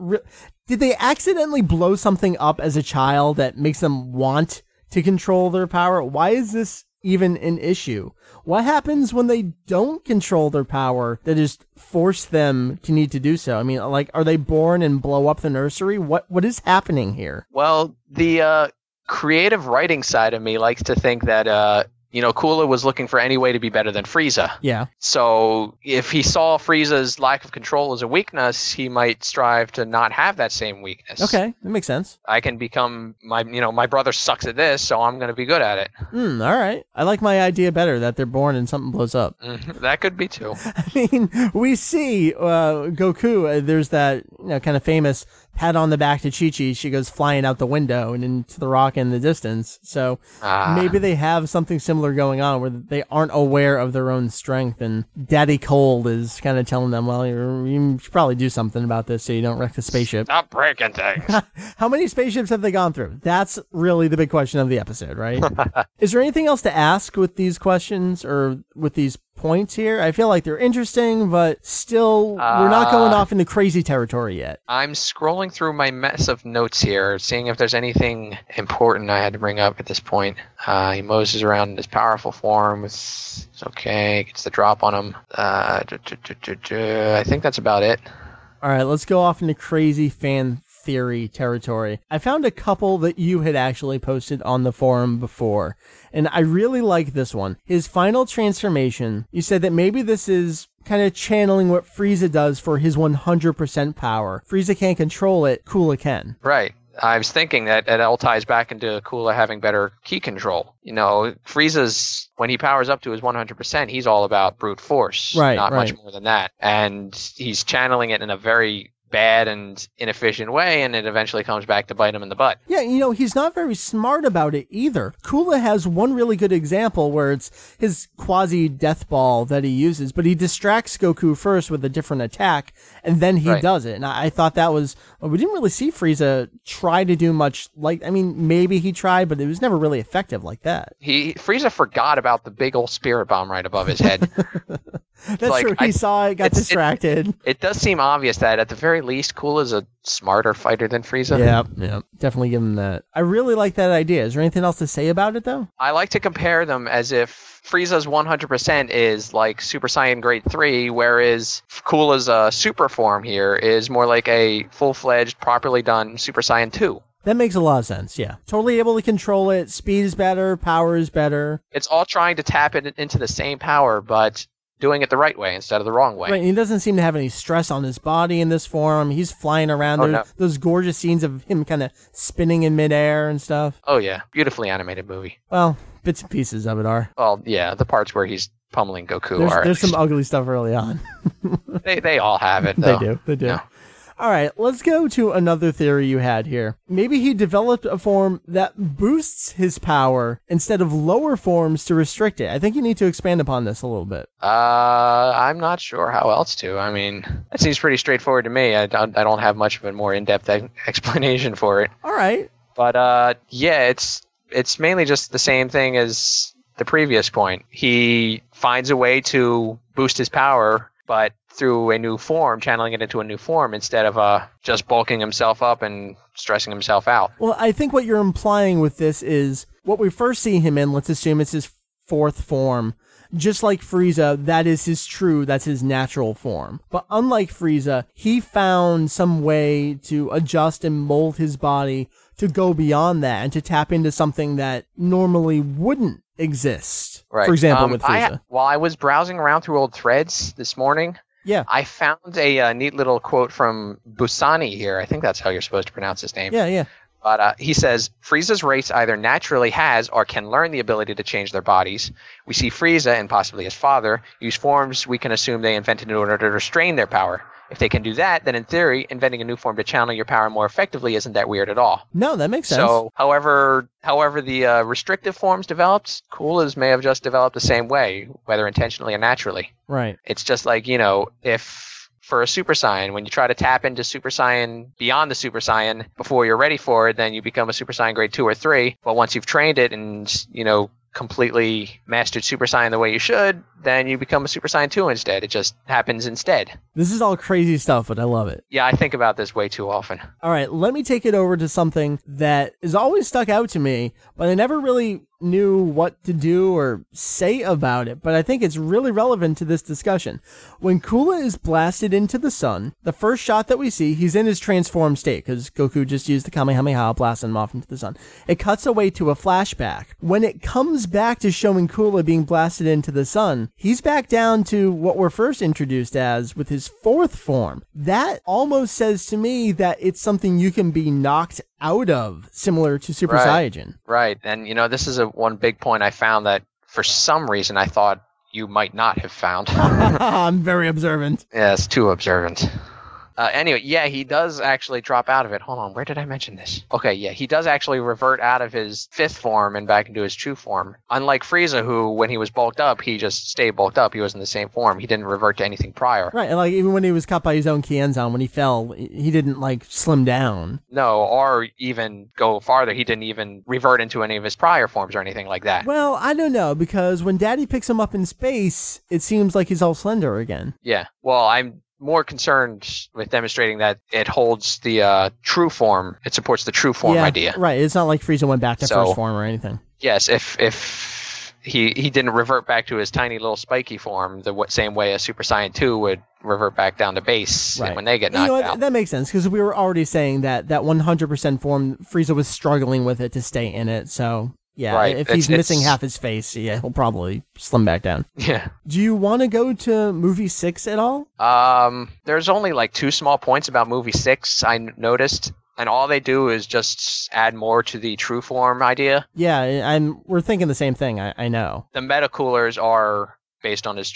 Did they accidentally blow something up as a child that makes them want to control their power? Why is this even an issue? What happens when they don't control their power that just forced them to need to do so? I mean, like, are they born and blow up the nursery? What is happening here? Well, the creative writing side of me likes to think that you know, Cooler was looking for any way to be better than Frieza. Yeah. So if he saw Frieza's lack of control as a weakness, he might strive to not have that same weakness. Okay, that makes sense. I can become my brother sucks at this, so I'm going to be good at it. All right. I like my idea better that they're born and something blows up. That could be too. I mean, we see Goku, there's that, you know, kind of famous pat on the back to Chi-Chi. She goes flying out the window and into the rock in the distance. So maybe they have something similar going on where they aren't aware of their own strength, and Daddy Cold is kind of telling them, well, you should probably do something about this so you don't wreck the spaceship. Stop breaking things. How many spaceships have they gone through? That's really the big question of the episode, right? Is there anything else to ask with these questions or with these points here? I feel like they're interesting, but still, we're not going off in the crazy territory yet. I'm scrolling through my mess of notes here, seeing if there's anything important I had to bring up at this point. He moves around in his powerful form. It's okay. Gets the drop on him. I think that's about it. All right, let's go off into crazy fan theory territory. I found a couple that you had actually posted on the forum before, and I really like this one. His final transformation, you said that maybe this is kind of channeling what Frieza does for his 100% power. Frieza can't control it, Cooler can. Right. I was thinking that it all ties back into Cooler having better key control. You know, Frieza's, when he powers up to his 100%, he's all about brute force, not much more than that. And he's channeling it in a very bad and inefficient way, and it eventually comes back to bite him in the butt. Yeah, you know, he's not very smart about it either. Cooler has one really good example where it's his quasi-death ball that he uses, but he distracts Goku first with a different attack, and then he does it. And I thought that was... We didn't really see Frieza try to do much like... I mean, maybe he tried, but it was never really effective like that. Frieza forgot about the big old spirit bomb right above his head. That's like, true. He saw it, got distracted. It does seem obvious that at the very least, Coola's a smarter fighter than Frieza. Yeah, definitely give him that. I really like that idea. Is there anything else to say about it, though? I like to compare them as if Frieza's 100% is like Super Saiyan Grade 3, whereas Coola's super form here is more like a full-fledged, properly done Super Saiyan 2. That makes a lot of sense, yeah. Totally able to control it. Speed is better. Power is better. It's all trying to tap it into the same power, but... doing it the right way instead of the wrong way. Right, he doesn't seem to have any stress on his body in this form. He's flying around. Those gorgeous scenes of him kind of spinning in midair and stuff. Oh, yeah. Beautifully animated movie. Well, bits and pieces of it are. Well, yeah, the parts where he's pummeling Goku are. There's some ugly stuff early on. they all have it, though. They do. Yeah. All right, let's go to another theory you had here. Maybe he developed a form that boosts his power instead of lower forms to restrict it. I think you need to expand upon this a little bit. I'm not sure how else to. I mean, that seems pretty straightforward to me. I don't have much of a more in-depth explanation for it. All right. But yeah, it's mainly just the same thing as the previous point. He finds a way to boost his power, but through a new form, channeling it into a new form instead of just bulking himself up and stressing himself out. Well, I think what you're implying with this is what we first see him in, let's assume it's his fourth form. Just like Frieza, that is that's his natural form. But unlike Frieza, he found some way to adjust and mold his body to go beyond that and to tap into something that normally wouldn't exist. Right. For example, with Frieza. While I was browsing around through old threads this morning... Yeah, I found a neat little quote from Busani here. I think that's how you're supposed to pronounce his name. Yeah. But he says, Frieza's race either naturally has or can learn the ability to change their bodies. We see Frieza, and possibly his father, use forms we can assume they invented in order to restrain their power. If they can do that, then in theory, inventing a new form to channel your power more effectively isn't that weird at all. No, that makes sense. So, however the restrictive forms developed, Coolers may have just developed the same way, whether intentionally or naturally. Right. It's just like, you know, if for a Super Saiyan, when you try to tap into Super Saiyan beyond the Super Saiyan before you're ready for it, then you become a Super Saiyan Grade 2 or 3. But once you've trained it and, you know, completely mastered Super Saiyan the way you should, then you become a Super Saiyan 2 instead. It just happens instead. This is all crazy stuff, but I love it. Yeah, I think about this way too often. All right, let me take it over to something that has always stuck out to me, but I never really knew what to do or say about it, but I think it's really relevant to this discussion. When Cooler is blasted into the sun, the first shot that we see, he's in his transformed state, because Goku just used the Kamehameha, blasting him off into the sun. It cuts away to a flashback. When it comes back to showing Cooler being blasted into the sun, he's back down to what we're first introduced as with his fourth form. That almost says to me that it's something you can be knocked out of, similar to Super Saiyan. Right, and you know, this is one big point I found that for some reason I thought you might not have found. I'm very observant. Yes, too observant. Anyway, yeah, he does actually drop out of it. Hold on, where did I mention this? Okay, yeah, he does actually revert out of his fifth form and back into his true form. Unlike Frieza, who, when he was bulked up, he just stayed bulked up. He was in the same form. He didn't revert to anything prior. Right, and like, even when he was caught by his own Kienzan, when he fell, he didn't, like, slim down. No, or even go farther. He didn't even revert into any of his prior forms or anything like that. Well, I don't know, because when Daddy picks him up in space, it seems like he's all slender again. Yeah, well, I'm more concerned with demonstrating that it holds the true form. It supports the true form idea. Right. It's not like Frieza went back to first form or anything. Yes, if he didn't revert back to his tiny little spiky form the same way a Super Saiyan 2 would revert back down to base when they get knocked out. That makes sense, because we were already saying that 100% form, Frieza was struggling with it to stay in it, so... Yeah, right. If he's missing half his face, yeah, he'll probably slim back down. Yeah. Do you want to go to movie 6 at all? There's only like two small points about movie 6 I noticed. And all they do is just add more to the true form idea. Yeah, and we're thinking the same thing. I know the metacoolers are based on his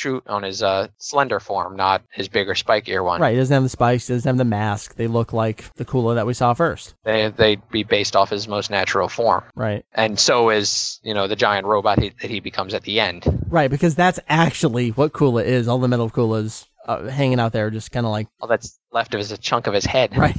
slender form, not his bigger spikier one. Right, he doesn't have the spikes, doesn't have the mask. They look like the Cooler that we saw first. They'd be based off his most natural form. Right. And so is, the giant robot that he becomes at the end. Right, because that's actually what Cooler is. All the metal Coolers hanging out there just kind of like... All that's left of is a chunk of his head. Right.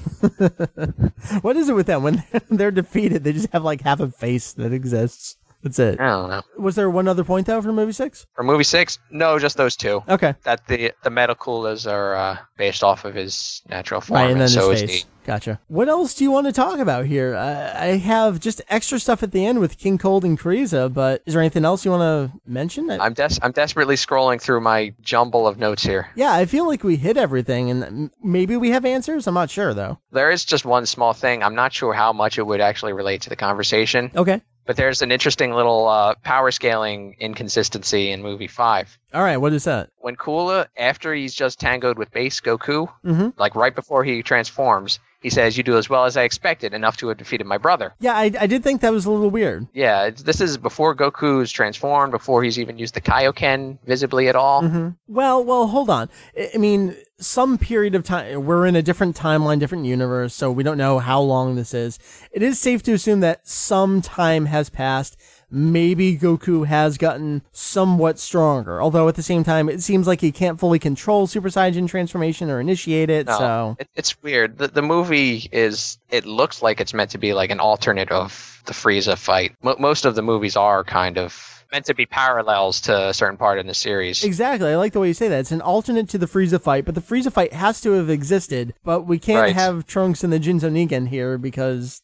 What is it with them? When they're defeated, they just have like half a face that exists. That's it. I don't know. Was there one other point, though, for movie 6? For movie 6? No, just those two. Okay. That the metal Coolers are based off of his natural form. Right, and then so his face. Gotcha. What else do you want to talk about here? I have just extra stuff at the end with King Cold and Kryza, but is there anything else you want to mention? I'm desperately scrolling through my jumble of notes here. Yeah, I feel like we hit everything, and maybe we have answers. I'm not sure, though. There is just one small thing. I'm not sure how much it would actually relate to the conversation. Okay. But there's an interesting little power scaling inconsistency in movie 5. All right, what is that? When Cooler, after he's just tangoed with base Goku, like right before he transforms, he says, "You do as well as I expected, enough to have defeated my brother." Yeah, I did think that was a little weird. Yeah, this is before Goku's transformed, before he's even used the Kaioken visibly at all. Mm-hmm. Well, hold on. I mean, some period of time, we're in a different timeline, different universe, so we don't know how long this is. It is safe to assume that some time has passed. Maybe Goku has gotten somewhat stronger, although at the same time, it seems like he can't fully control Super Saiyan transformation or initiate it. No, so it's weird. The movie it looks like it's meant to be like an alternate of the Frieza fight. Most of the movies are kind of meant to be parallels to a certain part in the series. Exactly. I like the way you say that. It's an alternate to the Frieza fight, but the Frieza fight has to have existed, but we can't have Trunks and the Jinzo-Ningan here because...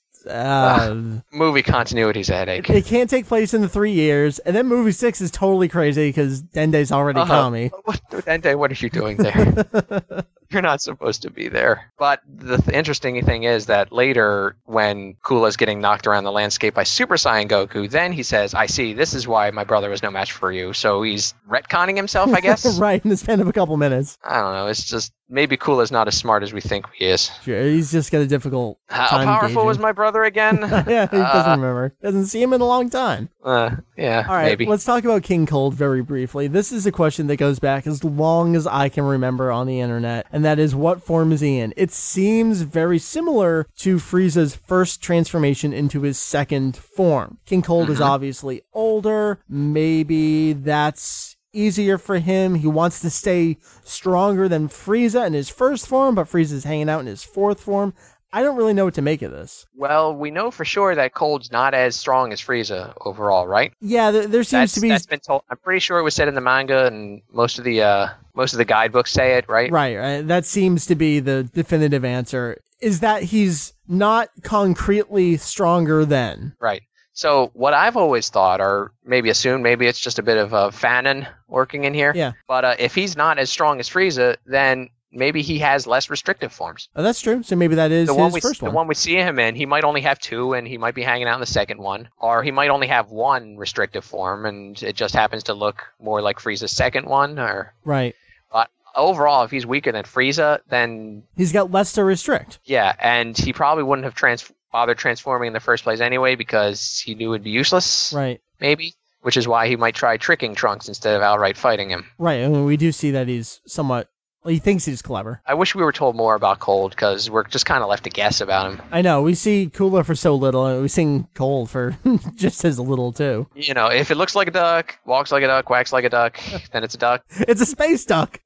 movie continuity's a headache. It can't take place in the 3 years, and then movie 6 is totally crazy because Dende's already Kami. Dende, what are you doing there? You're not supposed to be there. But the interesting thing is that later, when Kula's getting knocked around the landscape by Super Saiyan Goku, then he says, "I see, this is why my brother was no match for you." So he's retconning himself, I guess? Right, in the span of a couple minutes. I don't know, it's just... Maybe Kula's not as smart as we think he is. Sure, he's just got a difficult time. How powerful was my brother again? Yeah, he doesn't remember. Doesn't see him in a long time. Yeah, all right, maybe. Let's talk about King Cold very briefly. This is a question that goes back as long as I can remember on the internet, and that is, what form is he in? It seems very similar to Frieza's first transformation into his second form. King Cold is obviously older. Maybe that's... easier for him. He wants to stay stronger than Frieza in his first form, but Frieza's hanging out in his fourth form. I don't really know what to make of this. Well, we know for sure that Cold's not as strong as Frieza overall, right? Yeah, there seems to be... That's been told. I'm pretty sure it was said in the manga, and most of the guidebooks say it, right? Right. That seems to be the definitive answer, is that he's not concretely stronger than. Right. So what I've always thought, or maybe assumed, maybe it's just a bit of a fanon working in here. Yeah. But if he's not as strong as Frieza, then maybe he has less restrictive forms. Oh, that's true. So maybe that is the first one. The one we see him in, he might only have two, and he might be hanging out in the second one. Or he might only have one restrictive form, and it just happens to look more like Frieza's second one. Or right. But overall, if he's weaker than Frieza, then... He's got less to restrict. Yeah, and he probably wouldn't have bothered transforming in the first place anyway, because he knew it'd be useless. Right. Maybe. Which is why he might try tricking Trunks instead of outright fighting him. Right. I mean, we do see that he's somewhat... Well, he thinks he's clever. I wish we were told more about Cold, because we're just kind of left to guess about him. I know. We see Cooler for so little, and we've seen Cold for just as little, too. You know, if it looks like a duck, walks like a duck, quacks like a duck, then it's a duck. It's a space duck!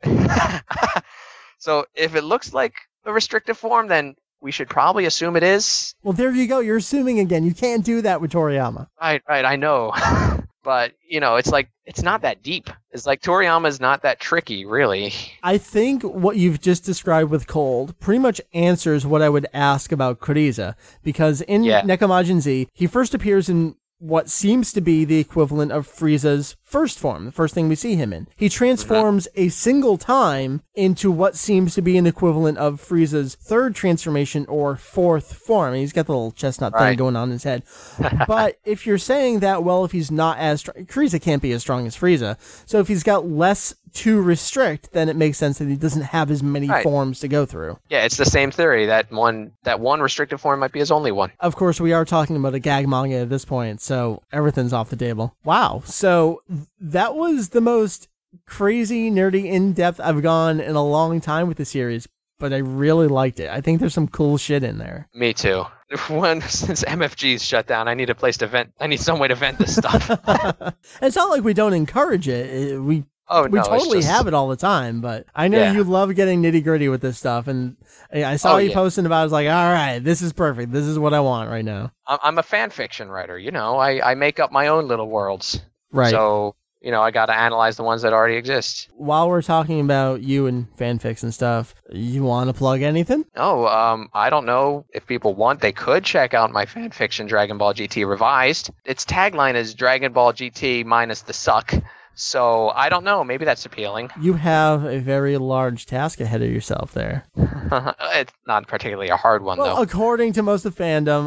So if it looks like a restrictive form, then... we should probably assume it is. Well, there you go. You're assuming again. You can't do that with Toriyama. Right. I know. But, it's like, it's not that deep. It's like Toriyama's not that tricky, really. I think what you've just described with Cold pretty much answers what I would ask about Kuriza. Because in Nekomajin Z, he first appears in what seems to be the equivalent of Frieza's first form, the first thing we see him in. He transforms a single time into what seems to be an equivalent of Frieza's third transformation or fourth form. He's got the little chestnut thing going on in his head. But if you're saying that, well, if he's not as strong, Frieza can't be as strong as Frieza. So if he's got less to restrict, then it makes sense that he doesn't have as many forms to go through. Yeah, it's the same theory that one restricted form might be his only one. Of course, we are talking about a gag manga at this point, so everything's off the table. Wow. So that was the most crazy, nerdy, in-depth I've gone in a long time with the series, but I really liked it. I think there's some cool shit in there. Me too. Since MFG's shut down, I need a place to vent. I need some way to vent this stuff. It's not like we don't encourage it. We totally have it all the time, but I know you love getting nitty gritty with this stuff, and I saw you posting about it. I was like, all right, this is perfect. This is what I want right now. I'm a fan fiction writer, you know. I make up my own little worlds. Right. So, you know, I got to analyze the ones that already exist. While we're talking about you and fanfics and stuff, you want to plug anything? No, I don't know if people want. They could check out my fanfiction, Dragon Ball GT Revised. Its tagline is Dragon Ball GT minus the suck. So, I don't know. Maybe that's appealing. You have a very large task ahead of yourself there. It's not particularly a hard one, though. According to most of fandom,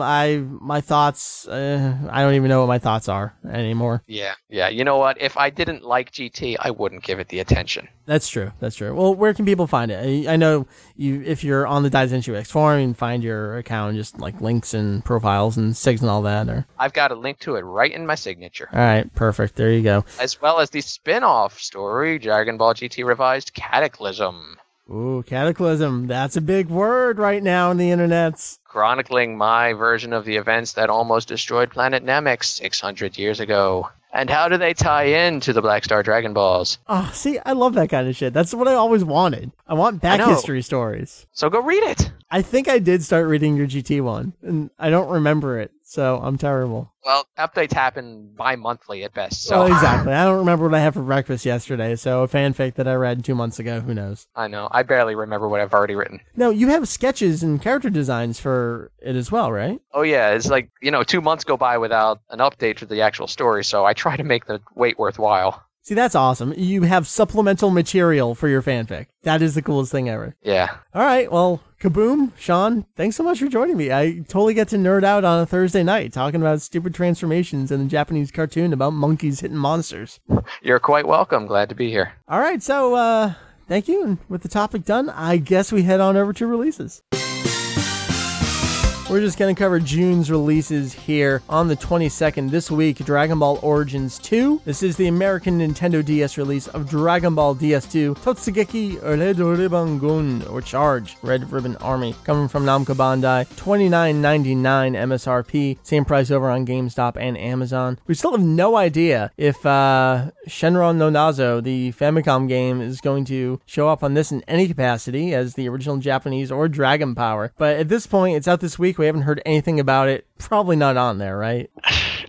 my thoughts, I don't even know what my thoughts are anymore. Yeah. You know what? If I didn't like GT, I wouldn't give it the attention. That's true. Well, where can people find it? I know if you're on the Daisenshu X forum, you can find your account, just like links and profiles and sigs and all that. Or I've got a link to it right in my signature. All right, perfect. There you go. As well as the spin-off story, Dragon Ball GT Revised Cataclysm. Ooh, Cataclysm. That's a big word right now on the internets. Chronicling my version of the events that almost destroyed planet Namek 600 years ago. And how do they tie in to the Black Star Dragon Balls? Oh, see, I love that kind of shit. That's what I always wanted. I want back history stories. So go read it. I think I did start reading your GT one, and I don't remember it, so I'm terrible. Well, updates happen bi-monthly at best. So. Well, exactly. I don't remember what I had for breakfast yesterday, so a fanfic that I read 2 months ago, who knows? I know. I barely remember what I've already written. No, you have sketches and character designs for it as well, right? Oh, yeah. It's like, you know, 2 months go by without an update for the actual story, so I try to make the wait worthwhile. See, that's awesome. You have supplemental material for your fanfic. That is the coolest thing ever. Yeah. All right, well... Kaboom, Sean, thanks so much for joining me. I totally get to nerd out on a Thursday night talking about stupid transformations in a Japanese cartoon about monkeys hitting monsters. You're quite welcome. Glad to be here. All right, so thank you. And with the topic done, I guess we head on over to releases. We're just going to cover June's releases here on the 22nd. This week, Dragon Ball Origins 2. This is the American Nintendo DS release of Dragon Ball DS2, Totsugeki Red Ribbon Gun, or Charge, Red Ribbon Army, coming from Namco Bandai, $29.99 MSRP, same price over on GameStop and Amazon. We still have no idea if Shenron no Nazo, the Famicom game, is going to show up on this in any capacity as the original Japanese or Dragon Power, but at this point, it's out this week. We haven't heard anything about it. Probably not on there, right?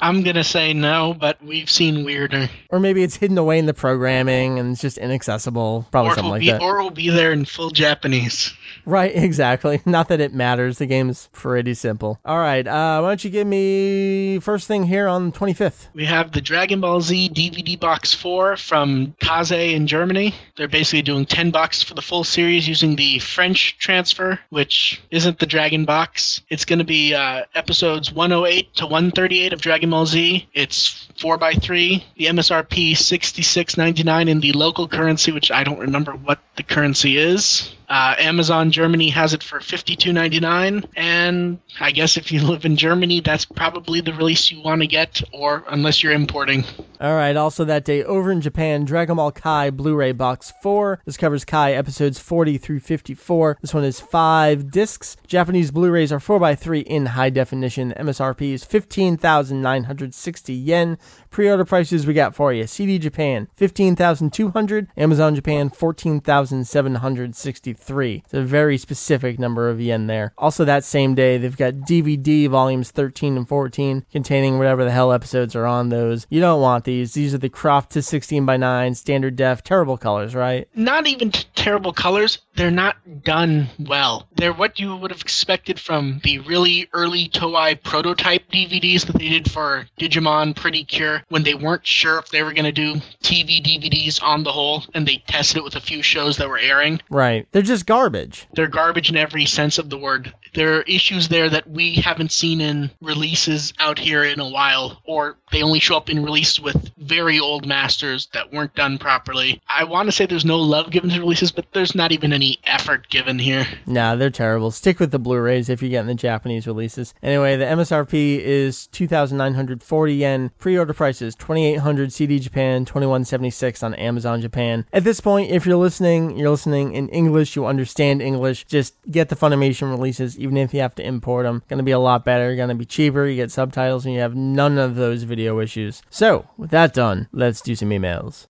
I'm going to say no, but we've seen weirder. Or maybe it's hidden away in the programming and it's just inaccessible. Probably something like that. Or it'll be there in full Japanese. Right, exactly. Not that it matters. The game is pretty simple. All right, why don't you give me first thing here on the 25th? We have the Dragon Ball Z DVD Box 4 from Kaze in Germany. They're basically doing 10 bucks for the full series using the French transfer, which isn't the Dragon Box. It's going to be episodes 108 to 138 of Dragon Ball Z. It's 4x3. The MSRP $66.99 in the local currency, which I don't remember what the currency is. Amazon Germany has it for $52.99, and I guess if you live in Germany, that's probably the release you want to get, or unless you're importing. All right, also that day over in Japan, Dragon Ball Kai Blu-ray Box 4. This covers Kai episodes 40 through 54. This one is 5 discs. Japanese Blu-rays are 4x3 in high definition. MSRP is 15,960 yen. Pre-order prices we got for you. CD Japan, 15,200. Amazon Japan, 14,763. 3. It's a very specific number of yen there. Also that same day, they've got DVD volumes 13 and 14 containing whatever the hell episodes are on those. You don't want these. These are the cropped to 16:9, standard def, terrible colors, right? Not even terrible colors. They're not done well. They're what you would have expected from the really early Toei prototype DVDs that they did for Digimon Pretty Cure when they weren't sure if they were going to do TV DVDs on the whole, and they tested it with a few shows that were airing. Right. They're just garbage. They're garbage in every sense of the word. There are issues there that we haven't seen in releases out here in a while, or they only show up in release with very old masters that weren't done properly. I want to say there's no love given to releases, but there's not even any effort given here. Nah, they're terrible. Stick with the Blu-rays if you're getting the Japanese releases. Anyway, the MSRP is 2,940 yen. Pre-order price is 2,800 CD Japan, 2,176 on Amazon Japan. At this point, if you're listening in English, you understand English. Just get the Funimation releases, even if you have to import them. Gonna be a lot better, gonna be cheaper, you get subtitles, and you have none of those video issues. So, with that done, let's do some emails.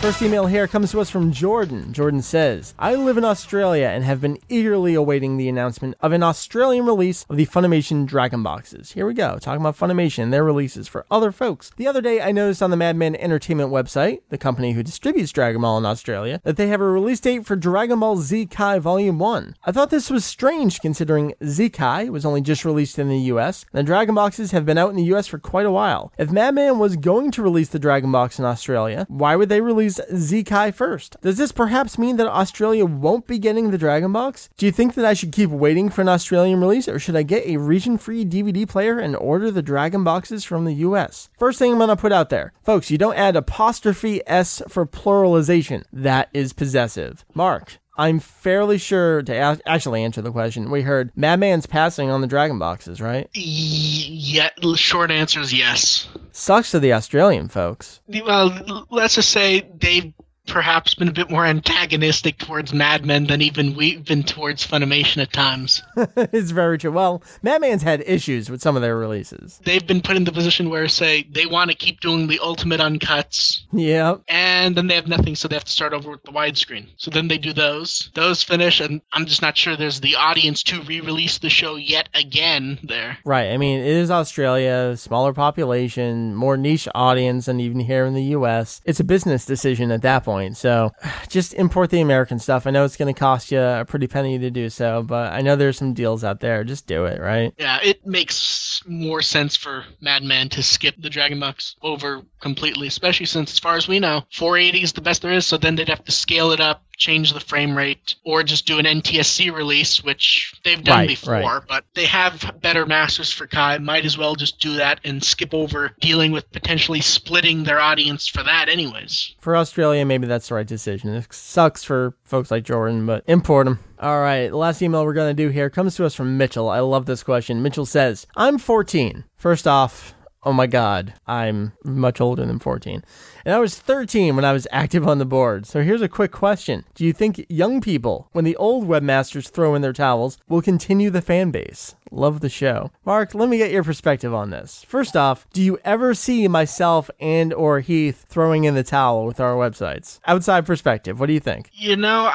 First email here comes to us from Jordan. Jordan says, I live in Australia and have been eagerly awaiting the announcement of an Australian release of the Funimation Dragon Boxes. Here we go, talking about Funimation and their releases for other folks. The other day I noticed on the Madman Entertainment website, the company who distributes Dragon Ball in Australia, that they have a release date for Dragon Ball Z Kai Volume 1. I thought this was strange considering Z Kai was only just released in the US, and the Dragon Boxes have been out in the US for quite a while. If Madman was going to release the Dragon Box in Australia, why would they release Z-Kai first? Does this perhaps mean that Australia won't be getting the Dragon Box? Do you think that I should keep waiting for an Australian release, or should I get a region-free DVD player and order the Dragon Boxes from the US? First thing I'm going to put out there, folks, you don't add apostrophe S for pluralization. That is possessive. Mark, I'm fairly sure to actually answer the question, we heard Madman's passing on the Dragon Boxes, right? Yeah, short answer is yes. Sucks to the Australian folks. Well, let's just say they've perhaps been a bit more antagonistic towards Mad Men than even we've been towards Funimation at times. It's very true. Well, Mad Men's had issues with some of their releases. They've been put in the position where, say, they want to keep doing the ultimate uncuts. Yeah. And then they have nothing, so they have to start over with the widescreen. So then they do those. Those finish, and I'm just not sure there's the audience to re-release the show yet again there. Right. I mean, it is Australia, smaller population, more niche audience than even here in the U.S. It's a business decision at that point. So just import the American stuff. I know it's going to cost you a pretty penny to do so, but I know there's some deals out there. Just do it, right? Yeah, it makes more sense for Madman to skip the Dragon Box over completely, especially since, as far as we know, 480 is the best there is, so then they'd have to scale it up, change the frame rate, or just do an NTSC release, which they've done before, but they have better masters for Kai. Might as well just do that and skip over dealing with potentially splitting their audience for that anyways. For Australia, maybe that's the right decision. It sucks for folks like Jordan, but import them. All right, last email we're going to do here comes to us from Mitchell. I love this question. Mitchell says, I'm 14. First off, oh my God, I'm much older than 14. And I was 13 when I was active on the board. So here's a quick question. Do you think young people, when the old webmasters throw in their towels, will continue the fan base? Love the show. Mark, let me get your perspective on this. First off, do you ever see myself and or Heath throwing in the towel with our websites? Outside perspective, what do you think? You know,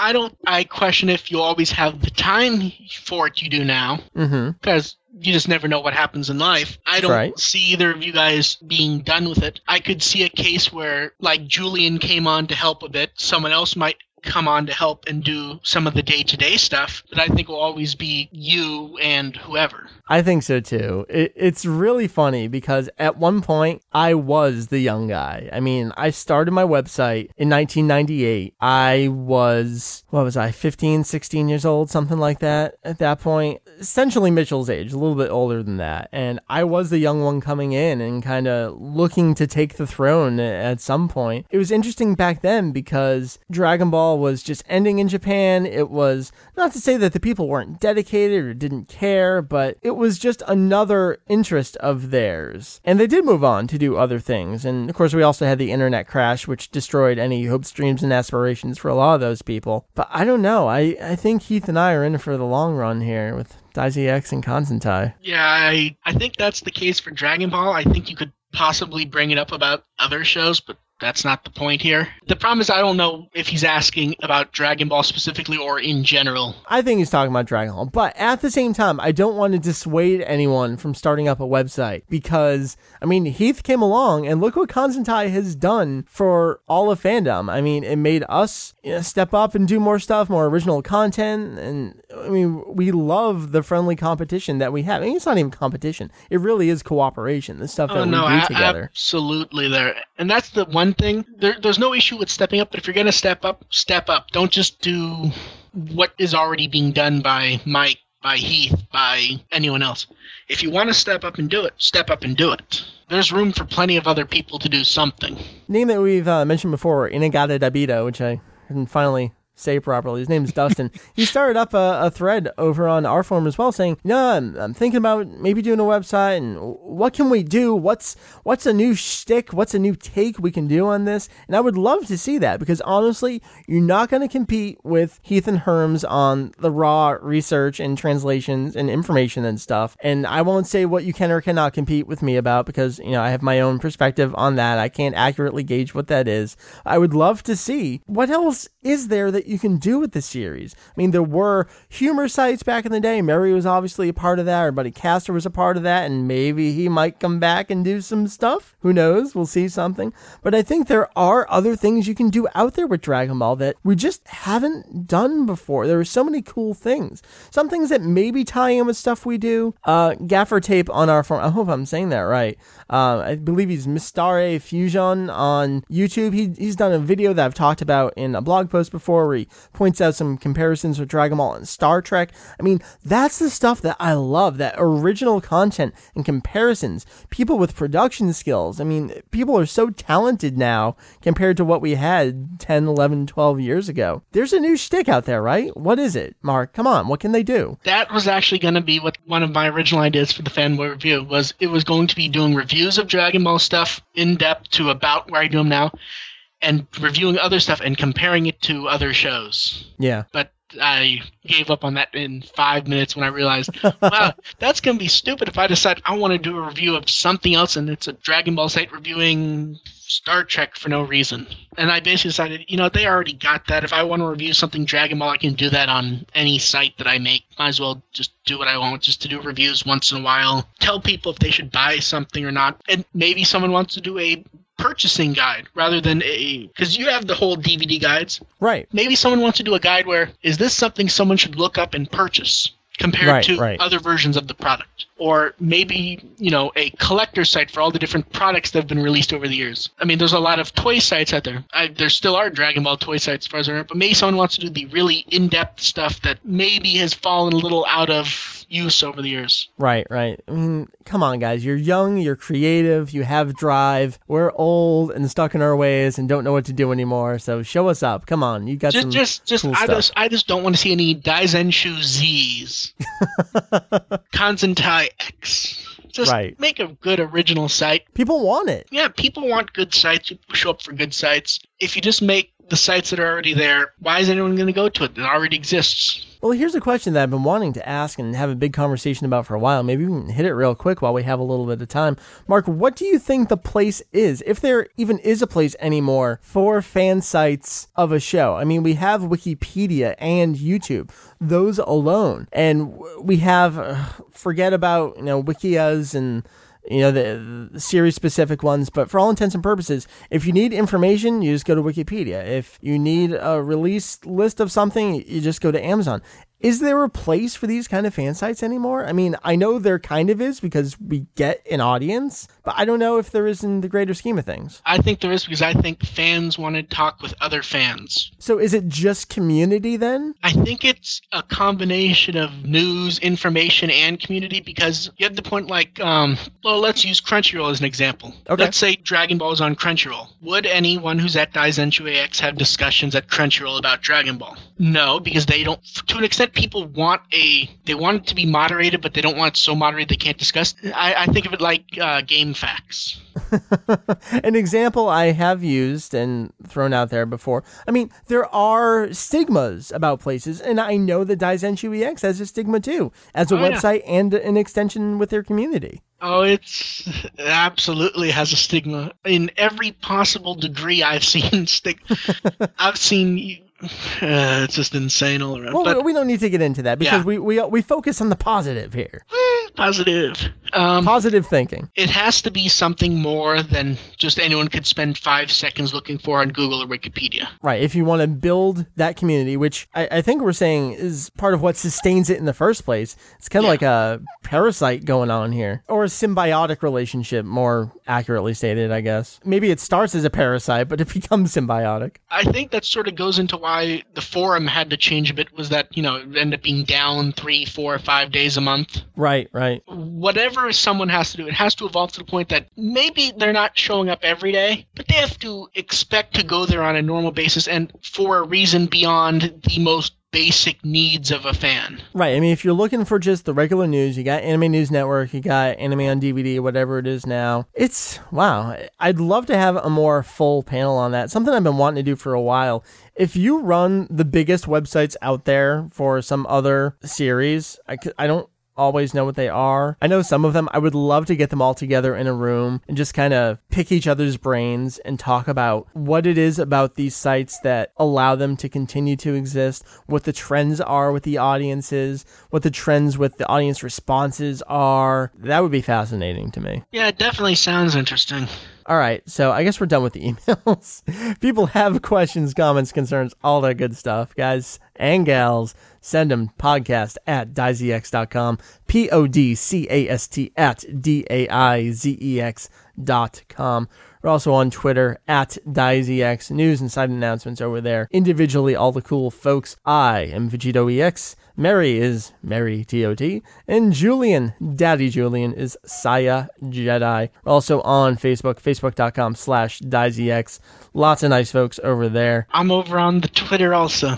I question if you always have the time for it you do now. Mm-hmm. Because you just never know what happens in life. I don't see either of you guys being done with it. I could see a case where, like, Julian came on to help a bit. Someone else might come on to help and do some of the day-to-day stuff, but I think will always be you and whoever. I think so too. It's really funny because at one point I was the young guy. I mean, I started my website in 1998. I was, 15, 16 years old, something like that at that point. Essentially Mitchell's age, a little bit older than that. And I was the young one coming in and kind of looking to take the throne at some point. It was interesting back then because Dragon Ball was just ending in Japan. It was not to say that the people weren't dedicated or didn't care, but it was just another interest of theirs. And they did move on to do other things. And of course, we also had the internet crash, which destroyed any hopes, dreams, and aspirations for a lot of those people. But I don't know. I think Heath and I are in for the long run here with DaiZ X and Konsentai. Yeah, I think that's the case for Dragon Ball. I think you could possibly bring it up about other shows, but that's not the point here. The problem is I don't know if he's asking about Dragon Ball specifically or in general. I think he's talking about Dragon Ball. But at the same time, I don't want to dissuade anyone from starting up a website because, I mean, Heath came along and look what Konstantai has done for all of fandom. I mean, it made us step up and do more stuff, more original content. And I mean, we love the friendly competition that we have. I mean, it's not even competition. It really is cooperation, the stuff that we do together. Absolutely there. And that's the one thing. There's no issue with stepping up, but if you're going to step up, step up. Don't just do what is already being done by Mike, by Heath, by anyone else. If you want to step up and do it, step up and do it. There's room for plenty of other people to do something. Name that we've mentioned before, Inagata Dabito, which I can finally say properly. His name is Dustin. He started up a thread over on our forum as well saying, I'm thinking about maybe doing a website and what can we do? What's a new shtick? What's a new take we can do on this? And I would love to see that because honestly, you're not going to compete with Heath and Herms on the raw research and translations and information and stuff. And I won't say what you can or cannot compete with me about because, I have my own perspective on that. I can't accurately gauge what that is. I would love to see what else is there that you can do with the series. I mean, there were humor sites back in the day. Mary was obviously a part of that. Our buddy Caster was a part of that, and maybe he might come back and do some stuff. Who knows? We'll see something. But I think there are other things you can do out there with Dragon Ball that we just haven't done before. There are so many cool things. Some things that maybe tie in with stuff we do. Gaffer Tape on our forum. I hope I'm saying that right. I believe he's Mistare Fusion on YouTube. He's done a video that I've talked about in a blog post before where he points out some comparisons with Dragon Ball and Star Trek. I mean, that's the stuff that I love, that original content and comparisons. People with production skills. I mean, people are so talented now compared to what we had 10, 11, 12 years ago. There's a new shtick out there, right? What is it, Mark? Come on, what can they do? That was actually going to be what one of my original ideas for the Fanboy Review was. It was going to be doing reviews of Dragon Ball stuff in depth to about where I do them now, and reviewing other stuff and comparing it to other shows. Yeah. But I gave up on that in 5 minutes when I realized, wow, that's going to be stupid if I decide I want to do a review of something else and it's a Dragon Ball site reviewing Star Trek for no reason. And I basically decided, they already got that. If I want to review something Dragon Ball, I can do that on any site that I make. Might as well just do what I want, just to do reviews once in a while. Tell people if they should buy something or not. And maybe someone wants to do a purchasing guide rather than because you have the whole DVD guides. Right. Maybe someone wants to do a guide where, is this something someone should look up and purchase compared to other versions of the product? Or maybe, a collector site for all the different products that have been released over the years. I mean, there's a lot of toy sites out there. There still are Dragon Ball toy sites as far as I remember, but maybe someone wants to do the really in-depth stuff that maybe has fallen a little out of use over the years. Right. I mean, come on, guys. You're young, you're creative, you have drive. We're old and stuck in our ways and don't know what to do anymore, so show us up. Come on, you got some cool stuff. I just don't want to see any Daizenshu Z's. Konstantai X. Just make a good original site. People want it. Yeah, people want good sites. You show up for good sites. If you just make the sites that are already there, why is anyone going to go to it that already exists? Well, here's a question that I've been wanting to ask and have a big conversation about for a while. Maybe we can hit it real quick while we have a little bit of time. Mark, what do you think the place is, if there even is a place anymore, for fan sites of a show? I mean, we have Wikipedia and YouTube, those alone. And we have, forget about, Wikias and the series-specific ones, but for all intents and purposes, if you need information, you just go to Wikipedia. If you need a release list of something, you just go to Amazon. Is there a place for these kind of fan sites anymore? I mean, I know there kind of is because we get an audience, but I don't know if there is in the greater scheme of things. I think there is because I think fans want to talk with other fans. So is it just community then? I think it's a combination of news, information, and community because you have the point let's use Crunchyroll as an example. Okay. Let's say Dragon Ball is on Crunchyroll. Would anyone who's at Daizenshu AX have discussions at Crunchyroll about Dragon Ball? No, because they don't, to an extent, that people want they want it to be moderated, but they don't want it so moderated they can't discuss. I think of it like game facts. An example I have used and thrown out there before. I mean, there are stigmas about places, and I know that Daisenshu EX has a stigma too, as a website and an extension with their community. Oh, it absolutely has a stigma in every possible degree. I've seen it's just insane all around. Well, but we don't need to get into that because we focus on the positive here. Positive thinking. It has to be something more than just anyone could spend 5 seconds looking for on Google or Wikipedia. Right. If you want to build that community, which I think we're saying is part of what sustains it in the first place. It's kind of like a parasite going on here, or a symbiotic relationship, more accurately stated, I guess. Maybe it starts as a parasite, but it becomes symbiotic. I think that sort of goes into why the forum had to change a bit, was that, it ended up being down 3, 4, 5 days a month. Right. Whatever someone has to do, it has to evolve to the point that maybe they're not showing up every day, but they have to expect to go there on a normal basis and for a reason beyond the most basic needs of a fan. Right. I mean, if you're looking for just the regular news, you got Anime News Network, you got Anime on DVD, whatever it is now. I'd love to have a more full panel on that. Something I've been wanting to do for a while. If you run the biggest websites out there for some other series, I don't always know what they are. I know some of them. I would love to get them all together in a room and just kind of pick each other's brains and talk about what it is about these sites that allow them to continue to exist, what the trends are with the audiences, what the trends with the audience responses are. That would be fascinating to me. Yeah, it definitely sounds interesting. All right, so I guess we're done with the emails. People have questions, comments, concerns, all that good stuff. Guys and gals, send them podcast@daizex.com, podcast@daizex.com. We're also on Twitter @DaizeX. News and side announcements over there. Individually, all the cool folks. I am Vegito EX. Mary is Mary TOT. And Julian, Daddy Julian, is Saya Jedi. We're also on Facebook, facebook.com/DaizeX. Lots of nice folks over there. I'm over on the Twitter also.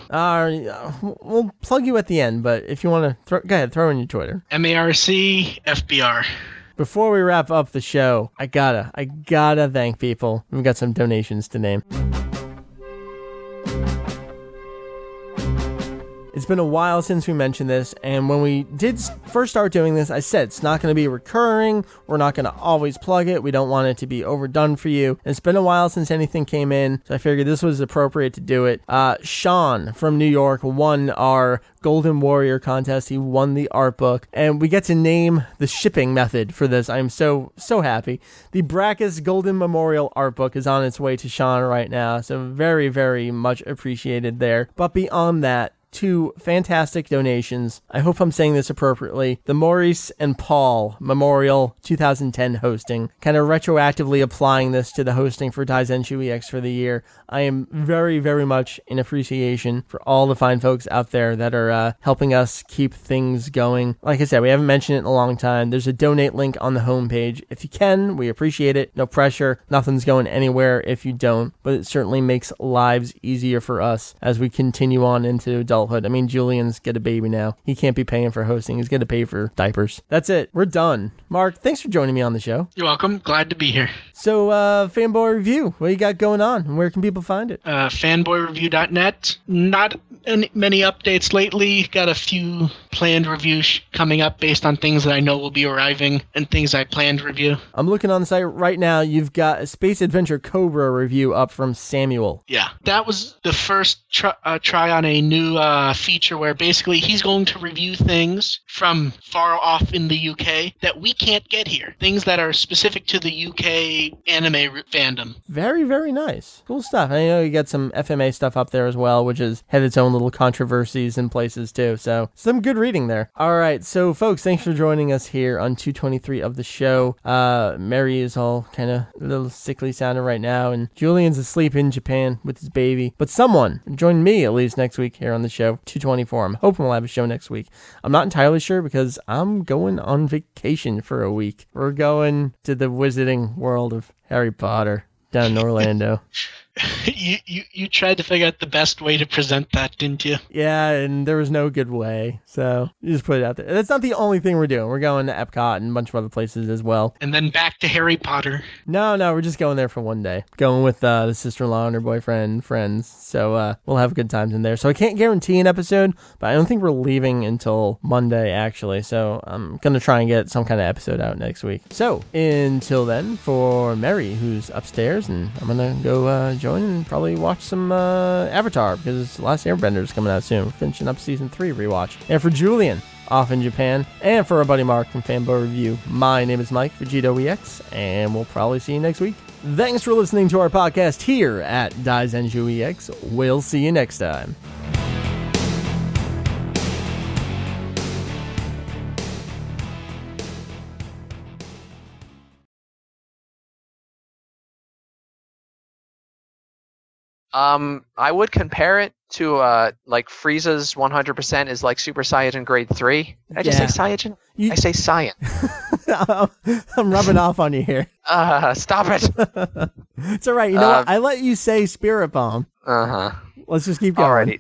We'll plug you at the end, but if you want to, go ahead, throw in your Twitter. MARCFBR. Before we wrap up the show, I gotta thank people. We've got some donations to name. It's been a while since we mentioned this, and when we did first start doing this, I said it's not going to be recurring. We're not going to always plug it. We don't want it to be overdone for you. And it's been a while since anything came in, so I figured this was appropriate to do it. Sean from New York won our Golden Warrior contest. He won the art book, and we get to name the shipping method for this. I am so, so happy. The Brackus Golden Memorial art book is on its way to Sean right now, so very, very much appreciated there. But beyond that, 2 fantastic donations. I hope I'm saying this appropriately. The Maurice and Paul Memorial 2010 hosting, kind of retroactively applying this to the hosting for Daisenshu EX for the year. I am very, very much in appreciation for all the fine folks out there that are helping us keep things going. Like I said, we haven't mentioned it in a long time. There's a donate link on the homepage. If you can, we appreciate it. No pressure. Nothing's going anywhere if you don't, but it certainly makes lives easier for us as we continue on into adulthood. I mean, Julian's got a baby now. He can't be paying for hosting. He's got to pay for diapers. That's it. We're done. Mark, thanks for joining me on the show. You're welcome. Glad to be here. So, Fanboy Review, what you got going on and where can people find it? Fanboyreview.net. Not many updates lately. Got a few planned reviews coming up based on things that I know will be arriving and things I planned to review. I'm looking on the site right now. You've got a Space Adventure Cobra review up from Samuel. Yeah. That was the first try on a new feature where basically he's going to review things from far off in the UK that we can't get here. Things that are specific to the UK anime fandom. Very, very nice. Cool stuff. I know you got some FMA stuff up there as well, which has had its own little controversies in places too. So some good reading there. All right. So folks, thanks for joining us here on 223 of the show. Mary is all kind of a little sickly sounding right now, and Julian's asleep in Japan with his baby. But someone join me at least next week here on the show. 224. I'm hoping we'll have a show next week. I'm not entirely sure because I'm going on vacation for a week. We're going to the wizarding world of Harry Potter down in Orlando. You tried to figure out the best way to present that, didn't you? Yeah, and there was no good way, so you just put it out there. That's not the only thing we're doing. We're going to Epcot and a bunch of other places as well. And then back to Harry Potter. No, we're just going there for one day. Going with the sister-in-law and her boyfriend, friends, so we'll have good times in there. So I can't guarantee an episode, but I don't think we're leaving until Monday, actually, so I'm going to try and get some kind of episode out next week. So until then, for Mary, who's upstairs, and I'm going to go join and probably watch some Avatar, because Last Airbender is coming out soon. We're finishing up season 3 rewatch. And for Julian, off in Japan, and for our buddy Mark from Fanboy Review, my name is Mike VegitoEX, and we'll probably see you next week. Thanks for listening to our podcast here at Daizenshu EX. We'll see you next time. I would compare it to like Frieza's 100% is like Super Saiyan Grade 3. Did I just say Saiyan? I say Saiyan. I'm rubbing off on you here. Stop it. It's all right. You know what? I let you say Spirit Bomb. Uh huh. Let's just keep going. Alrighty.